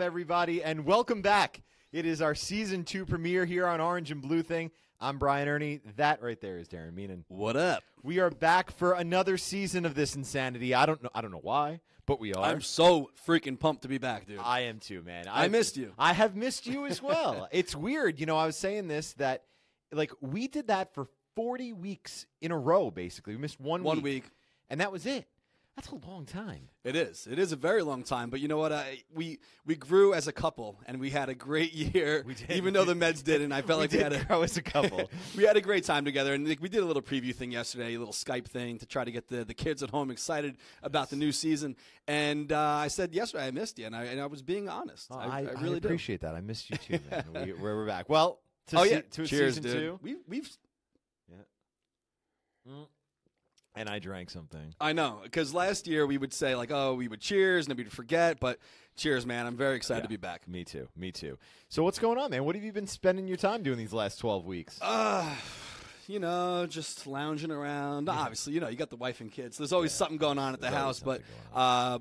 up, everybody, and welcome back. It is our Season 2 premiere here on Orange and Blue Thing. I'm Brian Ernie. That right there is Darren Meenan. What up? We are back for another season of this insanity. I don't know why, but we are. I'm so freaking pumped to be back, dude. I am too, man. I missed you. I have missed you as well. It's weird. You know, I was saying this, that like we did that for 40 weeks in a row, basically. We missed one week. And that was it. That's a long time. It is. It is a very long time. But you know what? We grew as a couple, and we had a great year. We did. Even though the Meds didn't. I felt like we had grow as a couple. We had a great time together. And we did a little preview thing yesterday, a little Skype thing to try to get the kids at home excited about the new season. And I said yesterday I missed you, and I was being honest. Oh, I really appreciate that. I missed you too, man. We're back. Well, to cheers, season dude. 2. We've yeah. Mm. And I drank something. I know, because last year we would say, like, oh, we would cheers, and then we'd forget, but cheers, man. I'm very excited to be back. Me too. So what's going on, man? What have you been spending your time doing these last 12 weeks? You know, just lounging around. Yeah. Obviously, you know, you got the wife and kids. There's always something going on at the house, but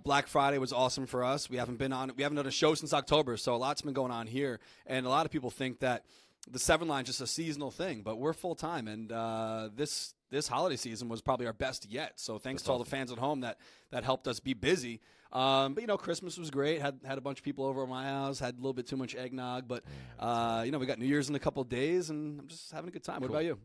Black Friday was awesome for us. We haven't done a show since October, so a lot's been going on here, and a lot of people think that the Seven Line is just a seasonal thing, but we're full-time, and this holiday season was probably our best yet. So thanks to all the fans at home that helped us be busy. But, you know, Christmas was great. Had a bunch of people over at my house. Had a little bit too much eggnog. But, you know, we got New Year's in a couple of days, and I'm just having a good time. Cool. What about you?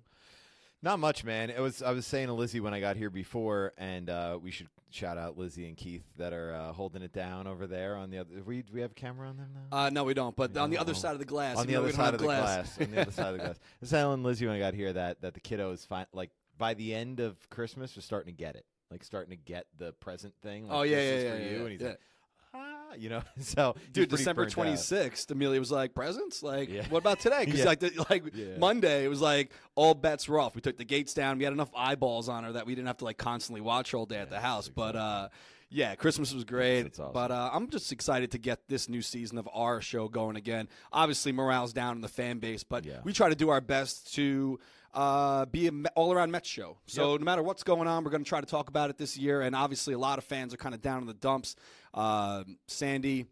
Not much, man. I was saying to Lizzie when I got here before, and we should shout out Lizzie and Keith that are holding it down over there on the other. Do we have a camera on them now? No, we don't. But on the other side of the glass. On the other side of the glass. On the other side of the glass. I was telling Lizzie when I got here that the kiddos by the end of Christmas, we're starting to get it. Like, starting to get the present thing. Like, oh, yeah, this is for you. And he's like, you know? So, dude, December 26th, Amelia was like, presents? Like, what about today? Because, Monday, it was like, all bets were off. We took the gates down. We had enough eyeballs on her that we didn't have to, like, constantly watch her all day at the house. Exactly. But, yeah, Christmas was great, awesome. But I'm just excited to get this new season of our show going again. Obviously, morale's down in the fan base, but we try to do our best to be an all-around Mets show. So no matter what's going on, we're going to try to talk about it this year, and obviously a lot of fans are kind of down in the dumps. Sandy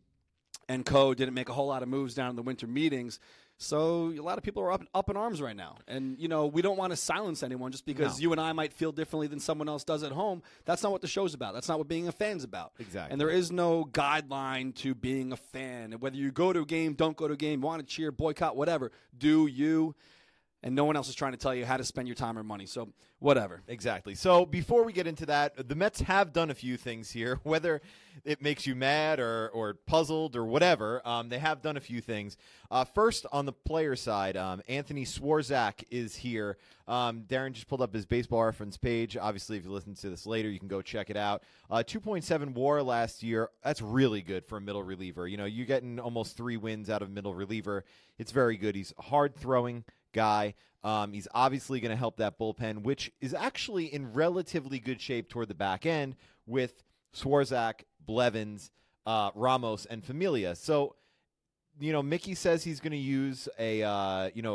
and co didn't make a whole lot of moves down in the winter meetings. So a lot of people are up in arms right now. And, you know, we don't want to silence anyone just because you and I might feel differently than someone else does at home. That's not what the show's about. That's not what being a fan's about. Exactly. And there is no guideline to being a fan. And whether you go to a game, don't go to a game, want to cheer, boycott, whatever, do you. And no one else is trying to tell you how to spend your time or money. So whatever. Exactly. So before we get into that, the Mets have done a few things here, whether it makes you mad or puzzled or whatever. They have done a few things. First, on the player side, Anthony Swarzak is here. Darren just pulled up his baseball reference page. Obviously, if you listen to this later, you can go check it out. 2.7 WAR last year. That's really good for a middle reliever. You know, you're getting almost 3 wins out of middle reliever. It's very good. He's hard throwing guy. He's obviously going to help that bullpen, which is actually in relatively good shape toward the back end with Swarzak, Blevins, Ramos, and Familia. So, you know, Mickey says he's going to use a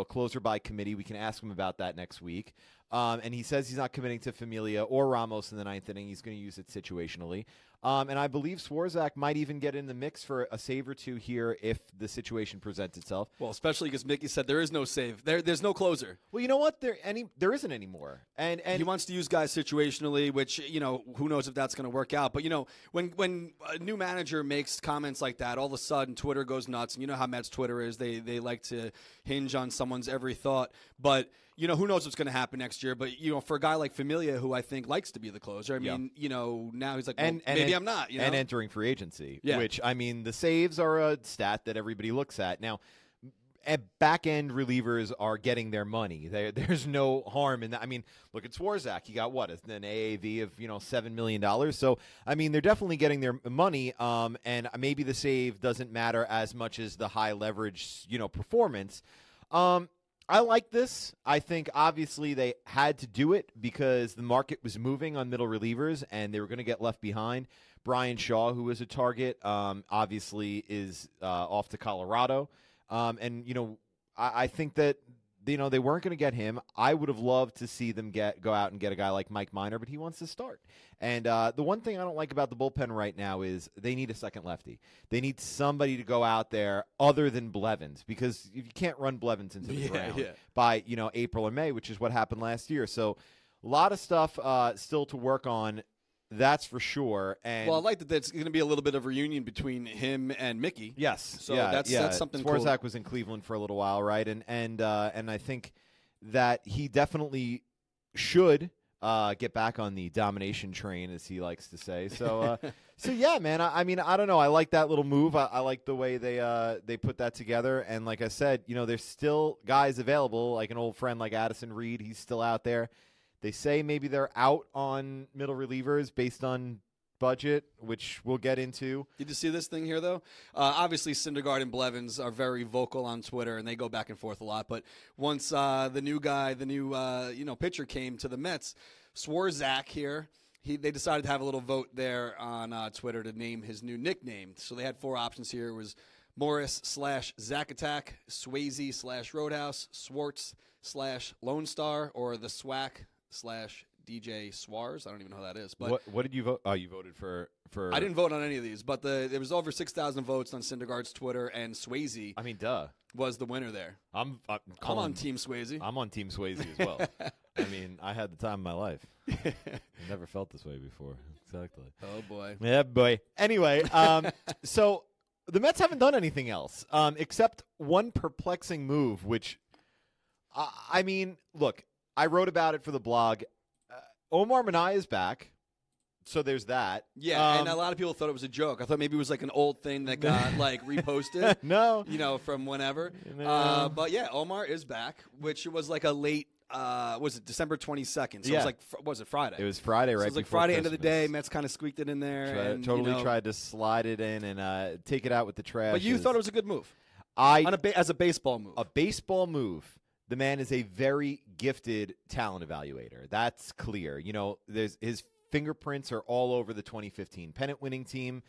closer by committee. We can ask him about that next week. And he says he's not committing to Familia or Ramos in the ninth inning. He's going to use it situationally. And I believe Swarzak might even get in the mix for a save or two here if the situation presents itself. Well, especially because Mickey said there is no save. There's no closer. Well, you know what? There isn't anymore. And he wants to use guys situationally, which, you know, who knows if that's going to work out. But, you know, when a new manager makes comments like that, all of a sudden Twitter goes nuts. And you know how Mets Twitter is. They like to hinge on someone's every thought. But, you know, who knows what's going to happen next year. But, you know, for a guy like Familia, who I think likes to be the closer, I mean, you know, now he's like, well, maybe I'm not. You know? And entering free agency, which, I mean, the saves are a stat that everybody looks at. Now, back-end relievers are getting their money. There's no harm in that. I mean, look at Swarzak. He got, what, an AAV of, you know, $7 million. So, I mean, they're definitely getting their money, and maybe the save doesn't matter as much as the high-leverage, you know, performance. I like this. I think, obviously, they had to do it because the market was moving on middle relievers, and they were going to get left behind. Brian Shaw, who was a target, obviously is off to Colorado. And, you know, I think that you know, they weren't going to get him. I would have loved to see them go out and get a guy like Mike Minor, but he wants to start. And the one thing I don't like about the bullpen right now is they need a second lefty. They need somebody to go out there other than Blevins, because you can't run Blevins into the ground by, you know, April or May, which is what happened last year. So a lot of stuff still to work on. That's for sure. And well, I like that there's going to be a little bit of reunion between him and Mickey. Yes. So that's something cool. Swarzak was in Cleveland for a little while, right? And I think that he definitely should get back on the domination train, as he likes to say. So, so yeah, man, I mean, I don't know. I like that little move. I like the way they put that together. And like I said, you know, there's still guys available, like an old friend like Addison Reed. He's still out there. They say maybe they're out on middle relievers based on budget, which we'll get into. Did you see this thing here, though? Obviously, Syndergaard and Blevins are very vocal on Twitter, and they go back and forth a lot. But once the new pitcher came to the Mets, Swarzak here, they decided to have a little vote there on Twitter to name his new nickname. So they had four options here. It was Morris/Zack Attack, Swayze/Roadhouse, Swartz/Lone Star, or the Swack/DJ Swars. I don't even know who that is. But what did you vote? Oh, you voted for. I didn't vote on any of these, but there was over 6,000 votes on Syndergaard's Twitter, and Swayze. I mean, duh, was the winner there. I'm on Team Swayze. I'm on Team Swayze as well. I mean, I had the time of my life. I never felt this way before. Exactly. Oh boy. Yeah, boy. Anyway, so the Mets haven't done anything else except one perplexing move, which I mean, look. I wrote about it for the blog. Omar Minaya is back, so there's that. Yeah, and a lot of people thought it was a joke. I thought maybe it was like an old thing that got like reposted. No, you know, from whenever. No. But yeah, Omar is back, which was like a late. Was it December 22nd? So yeah. It was like, was it Friday? It was Friday, right? So it was like Friday, Christmas. End of the day. Mets kind of squeaked it in there. Tried to slide it in and take it out with the trash. But you thought it was a good move. As a baseball move. A baseball move. The man is a very gifted talent evaluator. That's clear. You know, his fingerprints are all over the 2015 pennant-winning team.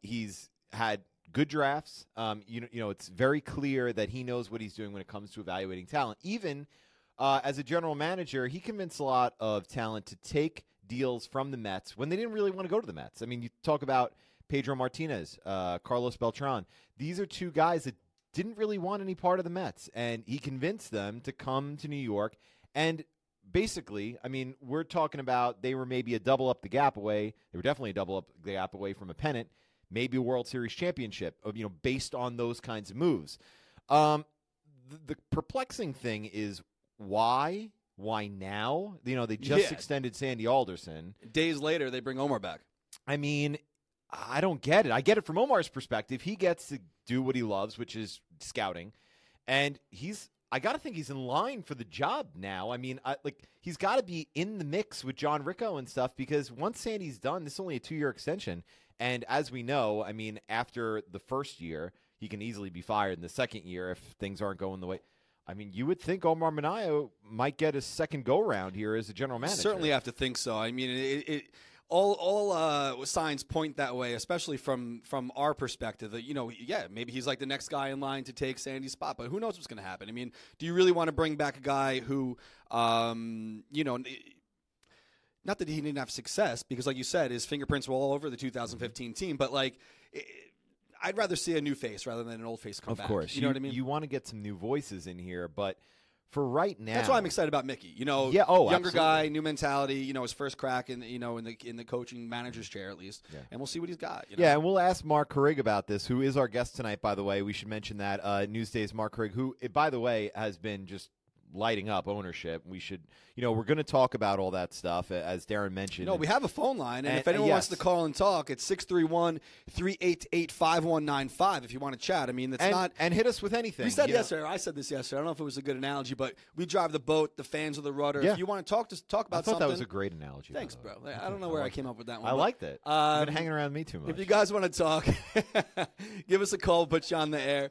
He's had good drafts. You know, it's very clear that he knows what he's doing when it comes to evaluating talent. Even as a general manager, he convinced a lot of talent to take deals from the Mets when they didn't really want to go to the Mets. I mean, you talk about Pedro Martinez, Carlos Beltran. These are two guys that didn't really want any part of the Mets, and he convinced them to come to New York. And basically, I mean, we're talking about they were maybe a double up the gap away. They were definitely a double up the gap away from a pennant, maybe a World Series championship, you know, based on those kinds of moves. The perplexing thing is why? Why now? You know, they just extended Sandy Alderson. Days later, they bring Omar back. I mean, I don't get it. I get it from Omar's perspective. He gets to do what he loves, which is scouting, and I gotta think he's in line for the job now. I mean, he's gotta be in the mix with John Ricco and stuff, because once Sandy's done, this is only a 2-year extension, and as we know, I mean, after the first year, he can easily be fired in the second year if things aren't going the way. I mean, you would think Omar Minaya might get a second go-round here as a general manager. Certainly have to think so. I mean, all signs point that way, especially from our perspective. That, you know, yeah, maybe he's like the next guy in line to take Sandy's spot, but who knows what's going to happen? I mean, do you really want to bring back a guy who, you know, not that he didn't have success, because like you said, his fingerprints were all over the 2015 team, but like, I'd rather see a new face rather than an old face come back. Of course, you know what I mean. You want to get some new voices in here, but. For right now, that's why I'm excited about Mickey. You know, younger guy, new mentality. You know, his first crack in the coaching manager's chair, at least. Yeah. And we'll see what he's got. You know? Yeah, and we'll ask Mark Carrig about this, who is our guest tonight. By the way, we should mention that Newsday's Mark Carrig, who, by the way, has been just lighting up ownership. We should, you know, we're going to talk about all that stuff, as Darren mentioned. No, we have a phone line, and if anyone wants to call and talk, it's 631-388-5195 if you want to chat. I mean, that's not... And hit us with anything. We said yesterday, I said this yesterday, I don't know if it was a good analogy, but we drive the boat, the fans are the rudder. Yeah. If you want to talk about something... I thought that was a great analogy. Thanks, bro. I don't know where I came up with that one. I liked it. You've been hanging around me too much. If you guys want to talk, give us a call, put you on the air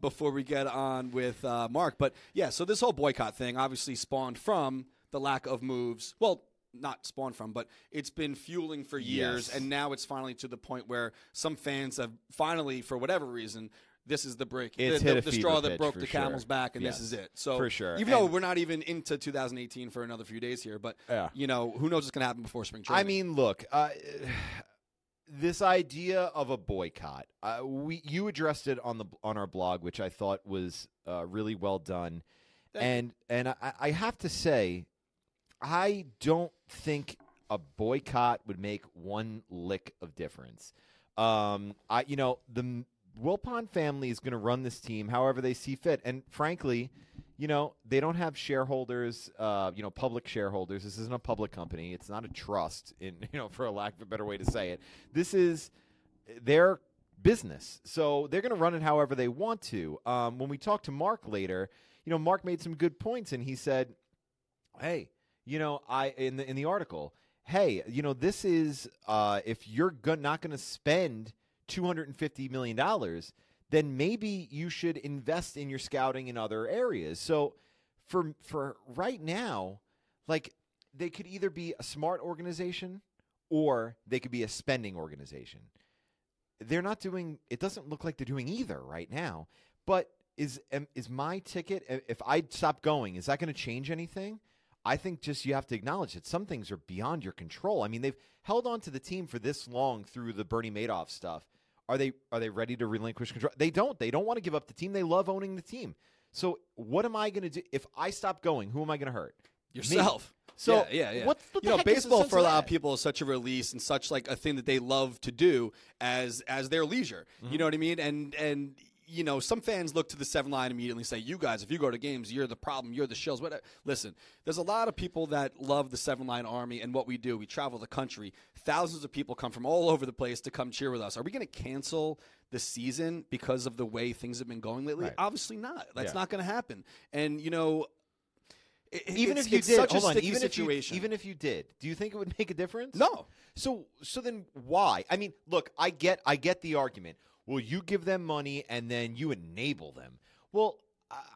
before we get on with Mark. But, yeah, so this whole boycott thing obviously spawned from the lack of moves. Well, not spawned from, but it's been fueling for years, and now it's finally to the point where some fans have finally, for whatever reason, this is the break. It's the straw that broke the camel's back, and this is it. So for sure. Even though we're not even into 2018 for another few days here, but you know, who knows what's going to happen before spring training. I mean, look, this idea of a boycott, you addressed it on our blog, which I thought was really well done. And I have to say, I don't think a boycott would make one lick of difference. The Wilpon family is going to run this team however they see fit. And frankly, you know, they don't have shareholders, public shareholders. This isn't a public company. It's not a trust, for a lack of a better way to say it. This is their business. So they're going to run it however they want to. When we talk to Mark later, Mark made some good points, and he said, hey, in the article, hey, this is if you're not going to spend $250 million, then maybe you should invest in your scouting in other areas. So for right now, like, they could either be a smart organization or they could be a spending organization. They're not doing – it doesn't look like they're doing either right now. But is my ticket – if I stop going, is that going to change anything? I think just you have to acknowledge that some things are beyond your control. I mean, they've held on to the team for this long through the Bernie Madoff stuff. Are they ready to relinquish control? They don't. They don't want to give up the team. They love owning the team. So what am I going to do? If I stop going, who am I going to hurt? Yourself. Me. So yeah. What the heck baseball is for a lot of people is such a release and such like a thing that they love to do as their leisure. Mm-hmm. You know what I mean? And some fans look to the Seven Line immediately and say, you guys, if you go to games, you're the problem, you're the shills. Whatever. Listen, there's a lot of people that love the Seven Line Army and what we do. We travel the country. Thousands of people come from all over the place to come cheer with us. Are we going to cancel the season because of the way things have been going lately? Right. Obviously not. That's not going to happen. And, even if you did, do you think it would make a difference? No. So then why? I mean, look, I get the argument. Well, you give them money and then you enable them. Well,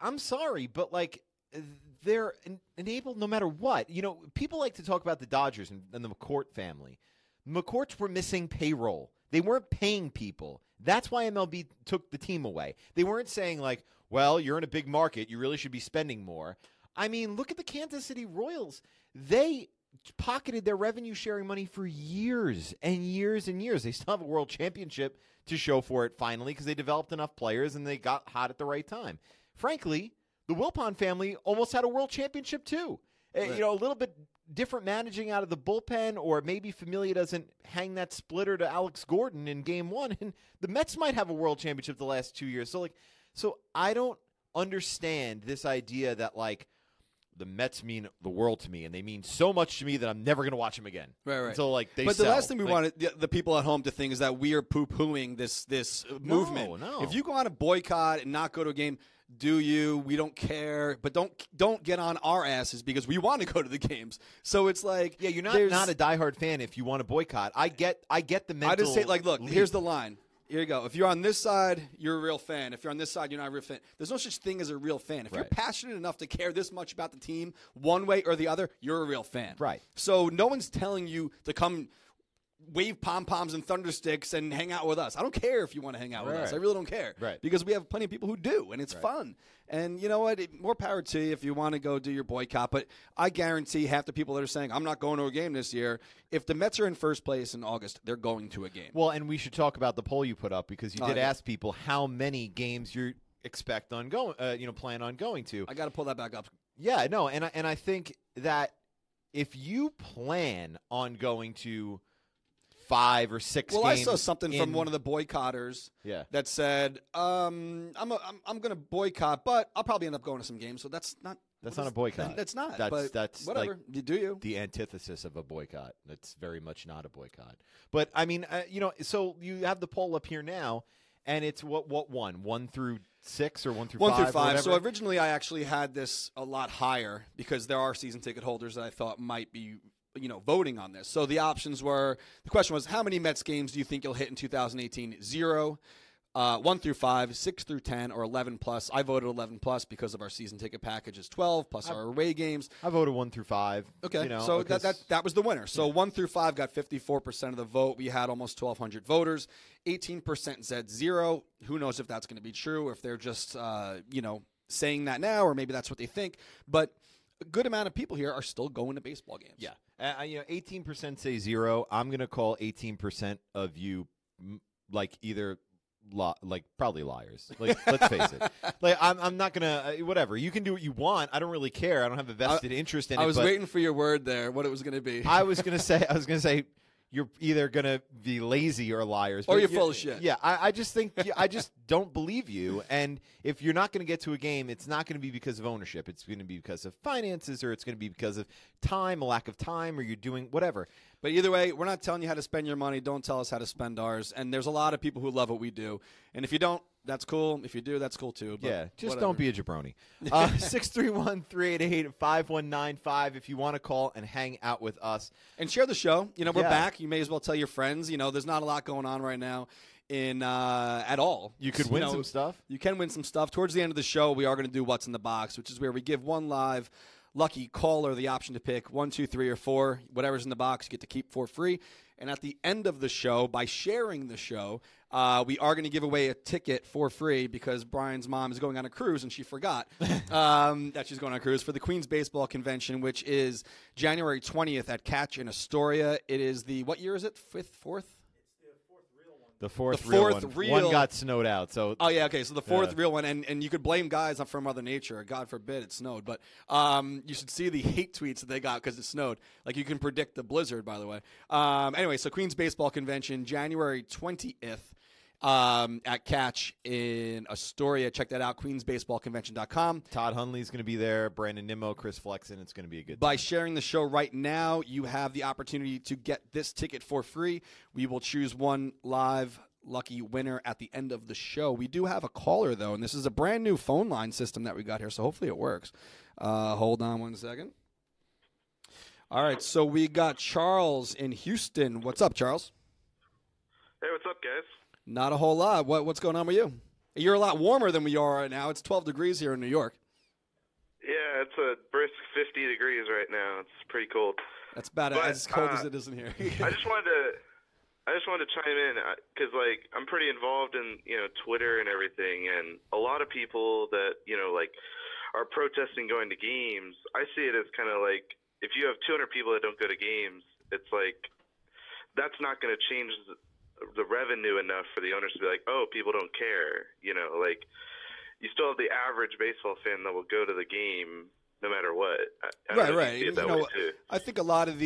I'm sorry, but like they're enabled no matter what. People like to talk about the Dodgers and the McCourt family. McCourts were missing payroll. They weren't paying people. That's why MLB took the team away. They weren't saying like, well, you're in a big market. You really should be spending more. I mean, look at the Kansas City Royals. They pocketed their revenue-sharing money for years and years and years. They still have a world championship to show for it finally because they developed enough players and they got hot at the right time. Frankly, the Wilpon family almost had a world championship too. Right. A little bit different managing out of the bullpen, or maybe Familia doesn't hang that splitter to Alex Gordon in game one, and the Mets might have a world championship the last 2 years. So I don't understand this idea that like, the Mets mean the world to me, and they mean so much to me that I'm never going to watch them again. Right. Until they sell. The last thing we wanted the people at home to think is that we are poo-pooing this movement. No. If you go on a boycott and not go to a game, do you? We don't care, but don't get on our asses because we want to go to the games. So it's like, yeah, you're not a diehard fan if you want to boycott. I get the mental. I just say look, leap. Here's the line. Here you go. If you're on this side, you're a real fan. If you're on this side, you're not a real fan. There's no such thing as a real fan. If you're passionate enough to care this much about the team, one way or the other, you're a real fan. Right. So no one's telling you to come wave pom-poms and thundersticks and hang out with us. I don't care if you want to hang out with us. I really don't care. Right. Because we have plenty of people who do, and it's fun. And you know what? More power to you if you want to go do your boycott. But I guarantee half the people that are saying, I'm not going to a game this year, if the Mets are in first place in August, they're going to a game. Well, and we should talk about the poll you put up because you did ask people how many games you expect on going, plan on going to. I got to pull that back up. Yeah, no, and I think that if you plan on going to 5 or 6 games. Well, I saw something from one of the boycotters that said, I'm going to boycott, but I'll probably end up going to some games. So that's not a boycott. That's not. That's whatever. Like you? The antithesis of a boycott. That's very much not a boycott. But, I mean, so you have the poll up here now, and it's what one? 1 through 6 or 1 through 5? 1 through 5. So originally I actually had this a lot higher because there are season ticket holders that I thought might be – voting on this. So the question was, how many Mets games do you think you'll hit in 2018? 0. 1 through 5, 6 through 10, or 11 plus. I voted 11 plus because of our season ticket package is 12 plus our away games. I voted 1 through 5. Okay, you know, so because... that was the winner. So 1 through 5 got 54% of the vote. We had almost 1,200 voters. 18% said 0. Who knows if that's going to be true, if they're just, saying that now, or maybe that's what they think. But a good amount of people here are still going to baseball games. Yeah. 18% say 0. I'm going to call 18% of you probably liars. Like, let's face it. Like, I'm not gonna. Whatever. You can do what you want. I don't really care. I don't have a vested interest in it. I was waiting for your word there. What it was gonna be. I was gonna say. You're either gonna be lazy or liars, or you're full of shit. Yeah, I just think I just don't believe you. And if you're not gonna get to a game, it's not gonna be because of ownership. It's gonna be because of finances, or it's gonna be because of time, a lack of time, or you're doing whatever. But either way, we're not telling you how to spend your money. Don't tell us how to spend ours. And there's a lot of people who love what we do. And if you don't, that's cool. If you do, that's cool too. But yeah, just whatever. Don't be a jabroni. 631-388-5195 if you want to call and hang out with us. And share the show. We're back. You may as well tell your friends. There's not a lot going on right now at all. You could win some stuff. You can win some stuff. Towards the end of the show, we are going to do What's in the Box, which is where we give one live lucky caller the option to pick 1, 2, 3, or 4. Whatever's in the box, you get to keep for free. And at the end of the show, by sharing the show, we are going to give away a ticket for free because Brian's mom is going on a cruise, and she forgot that she's going on a cruise for the Queens Baseball Convention, which is January 20th at Catch in Astoria. It is the, what year is it, fourth? The fourth real one. One got snowed out. So the fourth real one, and you could blame guys from Mother Nature. God forbid it snowed, but you should see the hate tweets that they got because it snowed. Like, you can predict the blizzard, by the way. Anyway, so Queens Baseball Convention, January 20th at Catch in Astoria. Check that out, queensbaseballconvention.com. Todd Hundley is going to be there, Brandon Nimmo, Chris Flexen. It's going to be a good time. By sharing the show right now, you have the opportunity to get this ticket for free. We will choose one live lucky winner at the end of the show. We do have a caller, though, and this is a brand-new phone line system that we got here, so hopefully it works. Hold on one second. All right, so we got Charles in Houston. What's up, Charles? Hey, what's up, guys? Not a whole lot. What's going on with you? You're a lot warmer than we are right now. It's 12 degrees here in New York. Yeah, it's a brisk 50 degrees right now. It's pretty cold. That's about as cold as it is in here. I just wanted to chime in because, I'm pretty involved in Twitter and everything, and a lot of people that are protesting going to games. I see it as kind of like if you have 200 people that don't go to games, it's like that's not going to change the revenue enough for the owners to be like, oh, people don't care. You still have the average baseball fan that will go to the game no matter what. I see it that way too. I think a lot of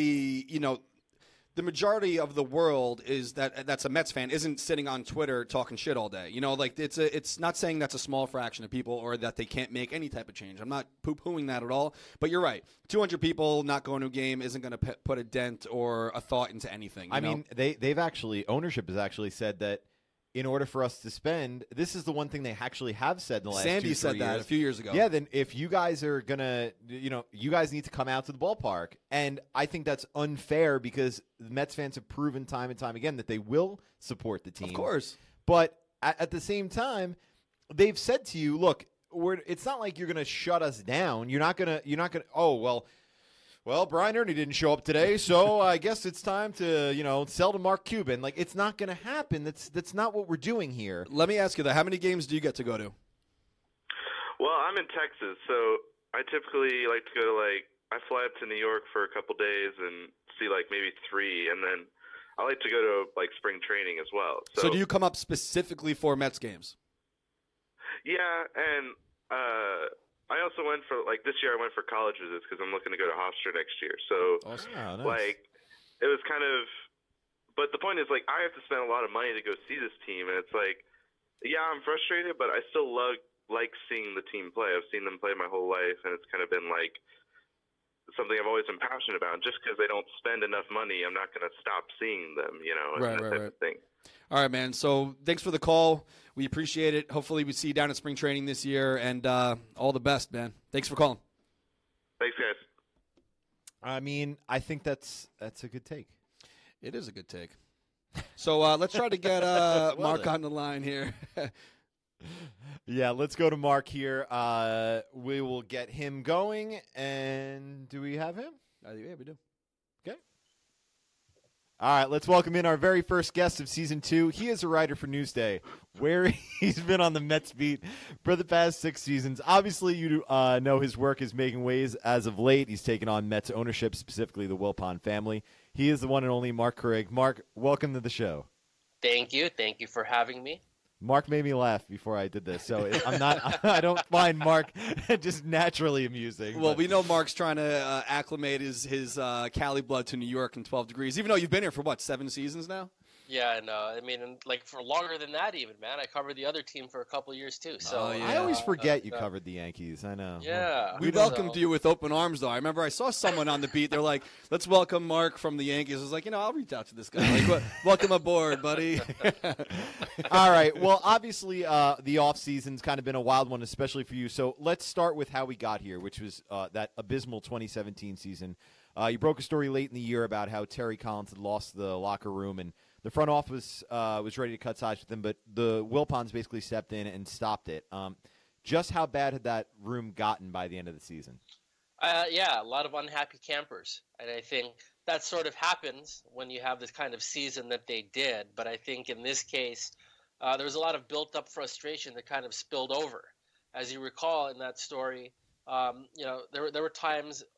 the majority of the world is that's a Mets fan isn't sitting on Twitter talking shit all day. It's not saying that's a small fraction of people or that they can't make any type of change. I'm not poo-pooing that at all. But you're right. 200 people not going to a game isn't going to put a dent or a thought into anything. I mean, ownership has actually said that in order for us to spend, this is the one thing they actually have said in the last 2 years. Sandy said that a few years ago. Yeah, then if you guys are going to, you guys need to come out to the ballpark. And I think that's unfair because the Mets fans have proven time and time again that they will support the team. Of course. But at the same time, they've said to you, look, it's not like you're going to shut us down. Well, Brian Ernie didn't show up today, so I guess it's time to, sell to Mark Cuban. It's not going to happen. That's not what we're doing here. Let me ask you that. How many games do you get to go to? Well, I'm in Texas, so I typically like to go to, I fly up to New York for a couple days and see, maybe 3, and then I like to go to, spring training as well. So do you come up specifically for Mets games? Yeah, and I also went for, this year I went for college visits because I'm looking to go to Hofstra next year. So, awesome. Oh, nice. It was kind of – but the point is, I have to spend a lot of money to go see this team. And it's I'm frustrated, but I still like seeing the team play. I've seen them play my whole life, and it's kind of been, something I've always been passionate about. And just because they don't spend enough money, I'm not going to stop seeing them, type of thing. All right, man. So thanks for the call. We appreciate it. Hopefully we see you down at spring training this year, and all the best, man. Thanks for calling. Thanks, guys. I think that's a good take. It is a good take. So let's try to get Mark on the line here. Yeah, let's go to Mark here. We will get him going. And do we have him? Yeah, we do. Okay. All right, let's welcome in our very first guest of Season 2. He is a writer for Newsday, where he's been on the Mets beat for the past 6 seasons. Obviously, you know his work is making waves as of late. He's taken on Mets ownership, specifically the Wilpon family. He is the one and only Mark Carrig. Mark, welcome to the show. Thank you. Thank you for having me. Mark made me laugh before I did this, so I don't find Mark just naturally amusing. Well, but we know Mark's trying to acclimate his Cali blood to New York in 12 degrees, even though you've been here for, 7 seasons now? Yeah, I know. I mean, for longer than that even, man. I covered the other team for a couple years, too. So I always forget you covered the Yankees. I know. Yeah. We welcomed you with open arms, though. I remember I saw someone on the beat. They're like, let's welcome Mark from the Yankees. I was like, I'll reach out to this guy. Welcome aboard, buddy. All right. Well, obviously, the offseason's kind of been a wild one, especially for you. So let's start with how we got here, which was that abysmal 2017 season. You broke a story late in the year about how Terry Collins had lost the locker room, and the front office was ready to cut ties with him, but the Wilpons basically stepped in and stopped it. Just how bad had that room gotten by the end of the season? Yeah, a lot of unhappy campers. And I think that sort of happens when you have this kind of season that they did. But I think in this case, there was a lot of built-up frustration that kind of spilled over. As you recall in that story, there were times –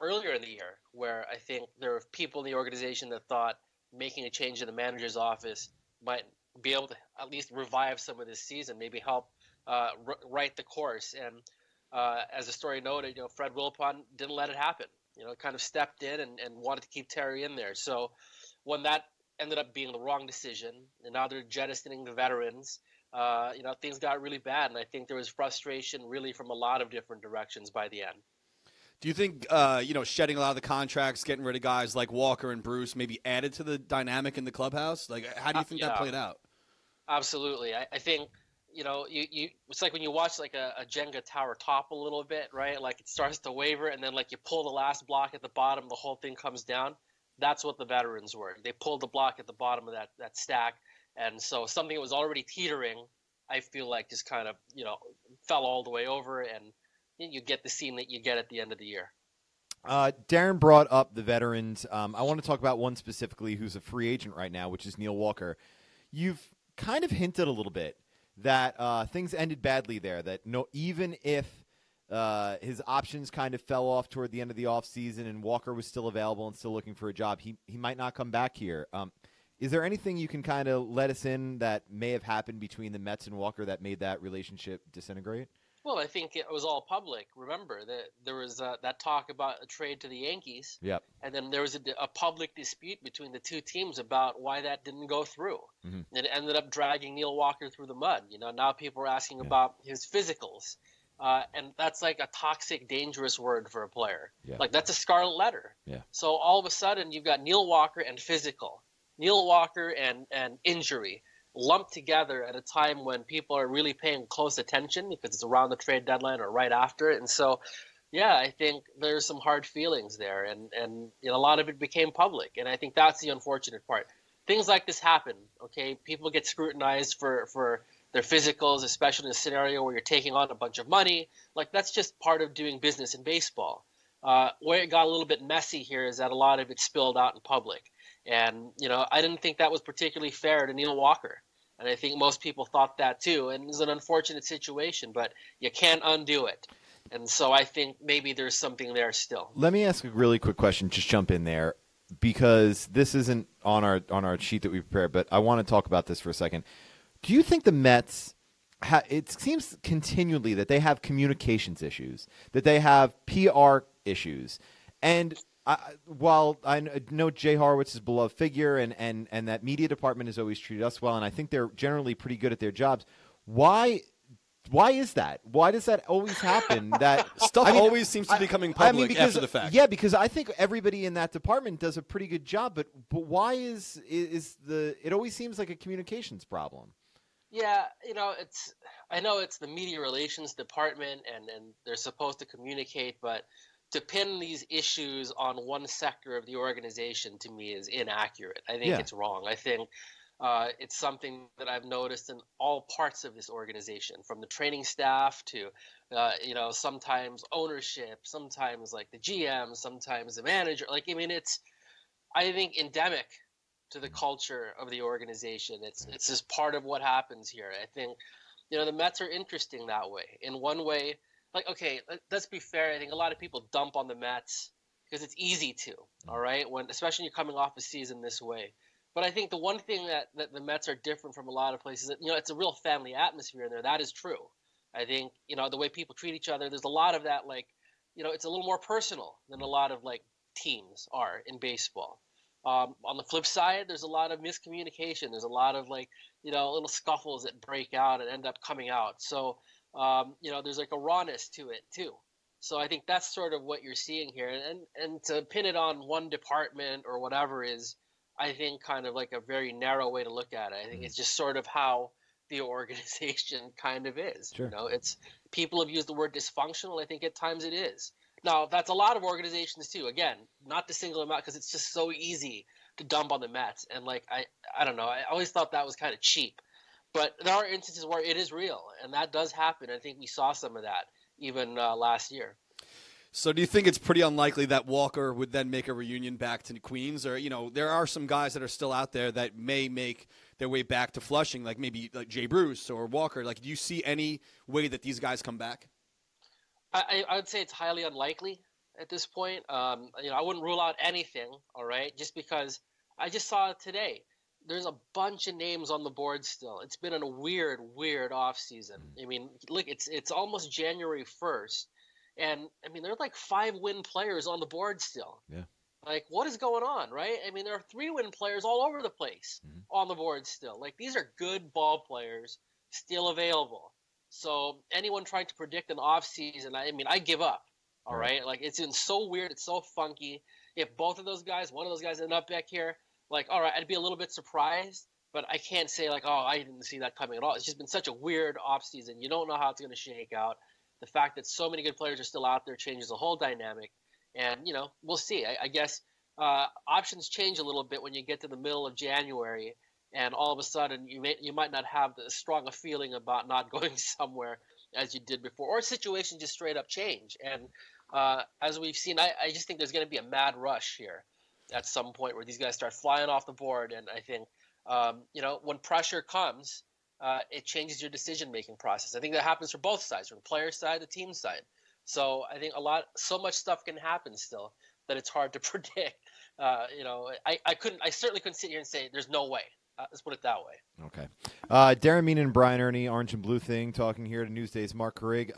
earlier in the year where I think there were people in the organization that thought making a change in the manager's office might be able to at least revive some of this season, maybe help right the course. And as the story noted, Fred Wilpon didn't let it happen, kind of stepped in and wanted to keep Terry in there. So when that ended up being the wrong decision, and now they're jettisoning the veterans, things got really bad. And I think there was frustration really from a lot of different directions by the end. Do you think, shedding a lot of the contracts, getting rid of guys like Walker and Bruce maybe added to the dynamic in the clubhouse? How do you think that played out? Absolutely. I think, you it's like when you watch a Jenga tower top a little bit, right? It starts to waver, and then you pull the last block at the bottom, the whole thing comes down. That's what the veterans were. They pulled the block at the bottom of that stack. And so something that was already teetering, I feel like just kind of, fell all the way over, and you get the scene that you get at the end of the year. Darren brought up the veterans. I want to talk about one specifically who's a free agent right now, which is Neil Walker. You've kind of hinted a little bit that things ended badly there, that even if his options kind of fell off toward the end of the offseason and Walker was still available and still looking for a job, he might not come back here. Is there anything you can kind of let us in that may have happened between the Mets and Walker that made that relationship disintegrate? Well, I think it was all public. Remember that there was that talk about a trade to the Yankees. Yep. And then there was a public dispute between the two teams about why that didn't go through. Mm-hmm. It ended up dragging Neil Walker through the mud. Now people are asking about his physicals, and that's like a toxic, dangerous word for a player. Yeah. That's a scarlet letter. Yeah. So all of a sudden you've got Neil Walker and physical, Neil Walker and injury, lumped together at a time when people are really paying close attention because it's around the trade deadline or right after it. And so, I think there's some hard feelings there, and a lot of it became public. And I think that's the unfortunate part. Things like this happen, okay? People get scrutinized for their physicals, especially in a scenario where you're taking on a bunch of money. That's just part of doing business in baseball. Where it got a little bit messy here is that a lot of it spilled out in public. And, I didn't think that was particularly fair to Neil Walker. And I think most people thought that too. And it was an unfortunate situation, but you can't undo it. And so I think maybe there's something there still. Let me ask a really quick question. Just jump in there, because this isn't on our sheet that we prepared, but I want to talk about this for a second. Do you think the Mets, it seems continually that they have communications issues, that they have PR issues, and while I know Jay Horowitz's beloved figure and that media department has always treated us well, and I think they're generally pretty good at their jobs, why is that? Why does that always happen? That stuff always seems to be coming public after the fact. Yeah, because I think everybody in that department does a pretty good job, but why is it always seems like a communications problem? Yeah, I know it's the media relations department, and they're supposed to communicate, but to pin these issues on one sector of the organization to me is inaccurate. I think it's wrong. I think it's something that I've noticed in all parts of this organization, from the training staff to, sometimes ownership, sometimes like the GM, sometimes the manager. It's, I think, endemic to the culture of the organization. It's just part of what happens here. I think, the Mets are interesting that way. In one way, let's be fair. I think a lot of people dump on the Mets because it's easy to, all right? Especially when you're coming off a season this way. But I think the one thing that the Mets are different from a lot of places, it's a real family atmosphere in there. That is true. I think, the way people treat each other, there's a lot of that, it's a little more personal than a lot of, teams are in baseball. On the flip side, there's a lot of miscommunication. There's a lot of, little scuffles that break out and end up coming out. So, there's a rawness to it, too. So I think that's sort of what you're seeing here. And to pin it on one department or whatever is, I think, kind of a very narrow way to look at it. I think it's just sort of how the organization kind of is. Sure. It's people have used the word dysfunctional. I think at times it is. Now, that's a lot of organizations, too. Again, not to single them out because it's just so easy to dump on the Mets. And, I don't know. I always thought that was kind of cheap. But there are instances where it is real, and that does happen. I think we saw some of that even last year. So do you think it's pretty unlikely that Walker would then make a reunion back to Queens? Or, there are some guys that are still out there that may make their way back to Flushing, maybe Jay Bruce or Walker. Do you see any way that these guys come back? I would say it's highly unlikely at this point. I wouldn't rule out anything, all right, just because I just saw it today. There's a bunch of names on the board still. It's been a weird offseason. I mean, look, it's almost January 1st, and, there are 5-win players on the board still. Yeah. What is going on, right? There are 3-win players all over the place on the board still. These are good ball players still available. So anyone trying to predict an offseason, I give up, all right? It's been so weird. It's so funky. If both of those guys, one of those guys end up back here, all right, I'd be a little bit surprised, but I can't say, I didn't see that coming at all. It's just been such a weird offseason. You don't know how it's going to shake out. The fact that so many good players are still out there changes the whole dynamic. And, we'll see. I guess options change a little bit when you get to the middle of January. And all of a sudden, you might not have as strong a feeling about not going somewhere as you did before. Or situations just straight up change. And as we've seen, I just think there's going to be a mad rush here at some point where these guys start flying off the board. And I think, when pressure comes, it changes your decision-making process. I think that happens for both sides, from the player side, the team side. So I think so much stuff can happen still that it's hard to predict. I certainly couldn't sit here and say there's no way. Let's put it that way. Okay. Darren Meenan and Brian Ernie, Orange and Blue Thing, talking here to Newsday's Mark Carrig.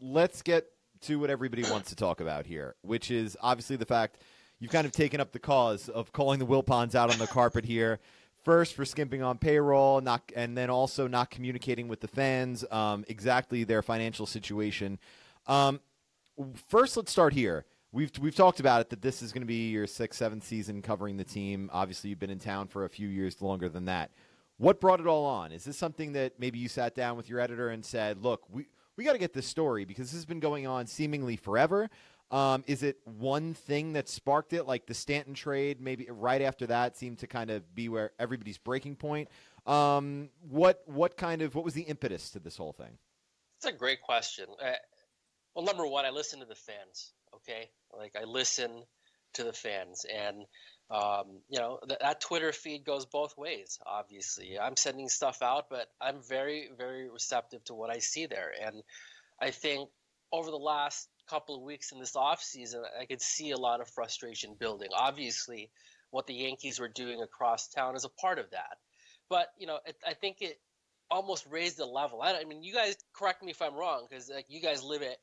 Let's get to what everybody wants to talk about here, which is obviously the fact you've kind of taken up the cause of calling the Wilpons out on the carpet here. First, for skimping on payroll, and then also not communicating with the fans, exactly their financial situation. First, let's start here. We've talked about it, that this is going to be your 6th, 7th season covering the team. Obviously, you've been in town for a few years longer than that. What brought it all on? Is this something that maybe you sat down with your editor and said, look, we got to get this story because this has been going on seemingly forever? Is it one thing that sparked it, like the Stanton trade? Maybe right after that seemed to kind of be where everybody's breaking point. What was the impetus to this whole thing? It's a great question. Well, number one, I listened to the fans. Okay, I listen to the fans, and that Twitter feed goes both ways. Obviously, I'm sending stuff out, but I'm very, very receptive to what I see there. And I think over the last couple of weeks in this off season, I could see a lot of frustration building. Obviously, what the Yankees were doing across town is a part of that. But I think it almost raised the level. You guys correct me if I'm wrong, because you guys live it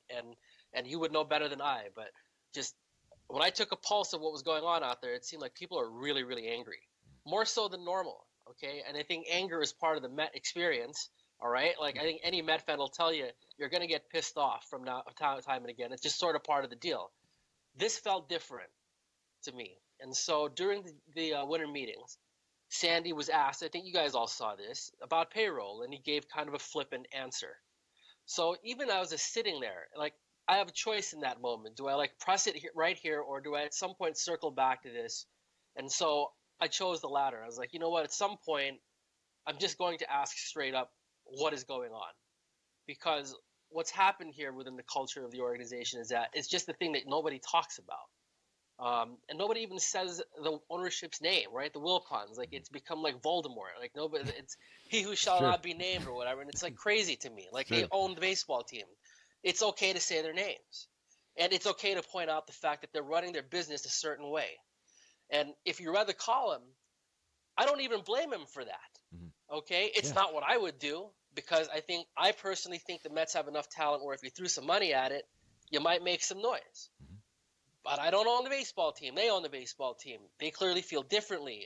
and you would know better than I, but just when I took a pulse of what was going on out there, it seemed like people are really, really angry, more so than normal, okay? And I think anger is part of the Met experience, all right? I think any Met fan will tell you you're going to get pissed off from time and again. It's just sort of part of the deal. This felt different to me. And so during the winter meetings, Sandy was asked, I think you guys all saw this, about payroll, and he gave kind of a flippant answer. So even I was just sitting there, I have a choice in that moment. Do I like press it right here, or do I at some point circle back to this? And so I chose the latter. I was like, you know what? At some point, I'm just going to ask straight up what is going on, because what's happened here within the culture of the organization is that it's just the thing that nobody talks about. And nobody even says the ownership's name, right? The Wilpons, like it's become like Voldemort, like nobody, it's he who shall not be named or whatever. And it's like crazy to me, like they own the baseball team. It's okay to say their names, and it's okay to point out the fact that they're running their business a certain way. And if you read the column, I don't even blame him for that. Mm-hmm. Okay. It's not what I would do, because I personally think the Mets have enough talent where if you threw some money at it, you might make some noise. Mm-hmm. But I don't own the baseball team. They own the baseball team. They clearly feel differently,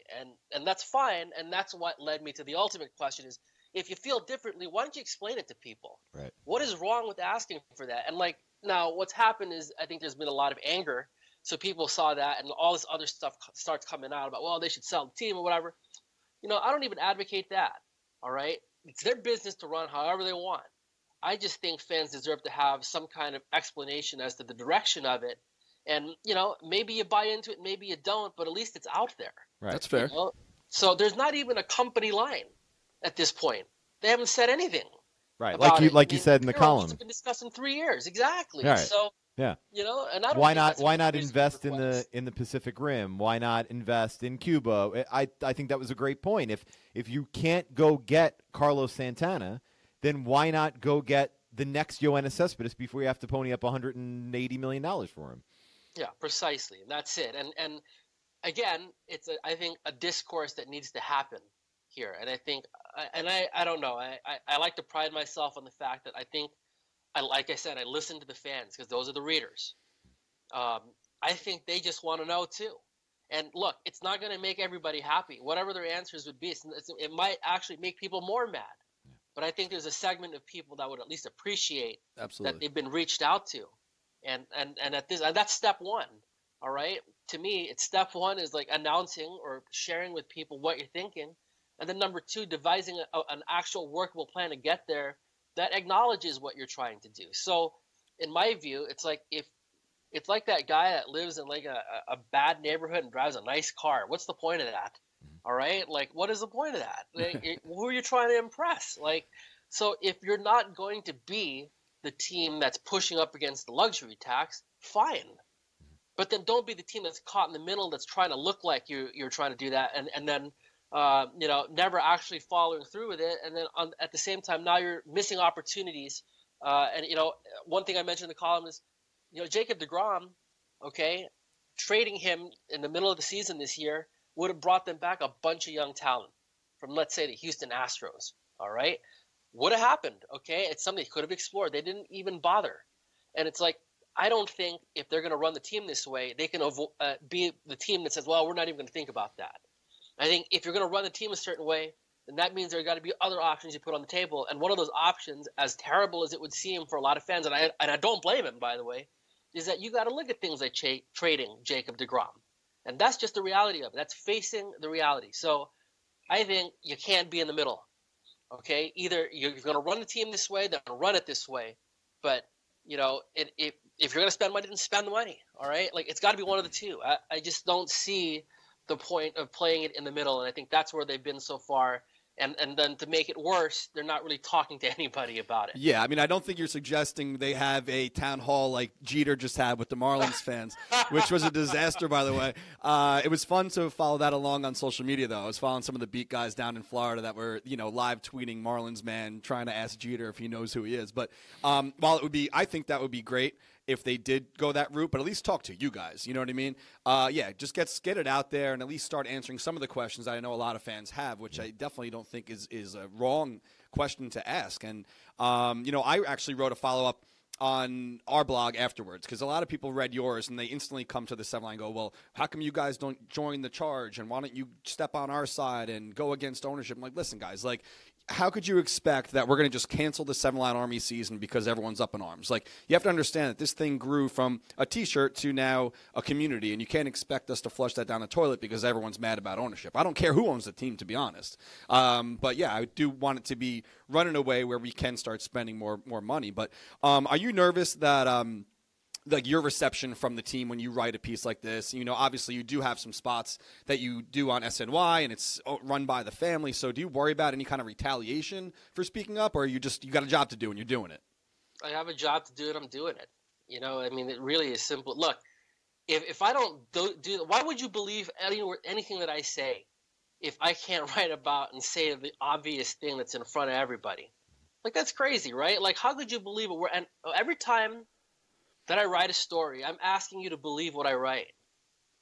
and that's fine. And that's what led me to the ultimate question is, if you feel differently, why don't you explain it to people? Right. What is wrong with asking for that? And like now what's happened is I think there's been a lot of anger. So people saw that and all this other stuff starts coming out about, well, they should sell the team or whatever. You know, I don't even advocate that. All right. It's their business to run however they want. I just think fans deserve to have some kind of explanation as to the direction of it. And, you know, maybe you buy into it, maybe you don't, but at least it's out there. Right. That's fair. You know? So there's not even a company line at this point. They haven't said anything. Right. Like you said in the column. It's been discussed in 3 years. Exactly. Right. So, yeah. You know, and I don't why not invest in the Pacific Rim? Why not invest in Cuba? I think that was a great point. If you can't go get Carlos Santana, then why not go get the next Yoenis Cespedes before you have to pony up $180 million for him? Yeah, precisely. That's it. And again, it's I think a discourse that needs to happen here. And I think, and I don't know. I like to pride myself on the fact that I think, like I said, I listen to the fans because those are the readers. I think they just want to know too. And look, it's not going to make everybody happy. Whatever their answers would be, it might actually make people more mad. But I think there's a segment of people that would at least appreciate that they've been reached out to. And that's step one, all right? To me, it's step one is like announcing or sharing with people what you're thinking. And then number two, devising an actual workable plan to get there that acknowledges what you're trying to do. So in my view, it's like it's like that guy that lives in like a bad neighborhood and drives a nice car. What's the point of that, all right? Like, what is the point of that? Like, who are you trying to impress? Like, so if you're not going to be the team that's pushing up against the luxury tax, fine. But then don't be the team that's caught in the middle that's trying to look like you're trying to do that and then you know, never actually following through with it. And then at the same time, now you're missing opportunities. And, you know, one thing I mentioned in the column is, you know, Jacob DeGrom, okay, trading him in the middle of the season this year would have brought them back a bunch of young talent from, let's say, the Houston Astros, all right? Would have happened, okay? It's something they could have explored. They didn't even bother. And it's like, I don't think if they're going to run the team this way, they can be the team that says, well, we're not even going to think about that. I think if you're going to run the team a certain way, then that means there got to be other options you put on the table. And one of those options, as terrible as it would seem for a lot of fans, and I don't blame him, by the way, is that you got to look at things like trading Jacob DeGrom. And that's just the reality of it. That's facing the reality. So I think you can't be in the middle. Okay, either you're going to run the team this way, then run it this way. But, you know, if you're going to spend money, then spend the money, all right? Like, it's got to be one of the two. I just don't see the point of playing it in the middle, and I think that's where they've been so far. And then to make it worse, they're not really talking to anybody about it. Yeah, I mean, I don't think you're suggesting they have a town hall like Jeter just had with the Marlins fans, which was a disaster, by the way. It was fun to follow that along on social media, though. I was following some of the beat guys down in Florida that were, you know, live tweeting Marlins man trying to ask Jeter if he knows who he is. But while it would be – I think that would be great if they did go that route, but at least talk to you guys. You know what I mean? Yeah, just get it out there and at least start answering some of the questions I know a lot of fans have, which I definitely don't think is a wrong question to ask. And, you know, I actually wrote a follow-up on our blog afterwards because a lot of people read yours and they instantly come to the 7 Line and go, well, how come you guys don't join the charge and why don't you step on our side and go against ownership? I'm like, listen, guys, like – how could you expect that we're going to just cancel the Seven Line Army season because everyone's up in arms? Like, you have to understand that this thing grew from a T-shirt to now a community, and you can't expect us to flush that down the toilet because everyone's mad about ownership. I don't care who owns the team, to be honest. But, yeah, I do want it to be run in a way where we can start spending more money. But are you nervous that like your reception from the team when you write a piece like this? You know, obviously you do have some spots that you do on SNY and it's run by the family. So do you worry about any kind of retaliation for speaking up, or are you just, you got a job to do and you're doing it? I have a job to do and I'm doing it. You know, I mean, it really is simple. Look, if I don't do why would you believe anything that I say if I can't write about and say the obvious thing that's in front of everybody? Like, that's crazy, right? Like, how could you believe it? And every time that I write a story, I'm asking you to believe what I write.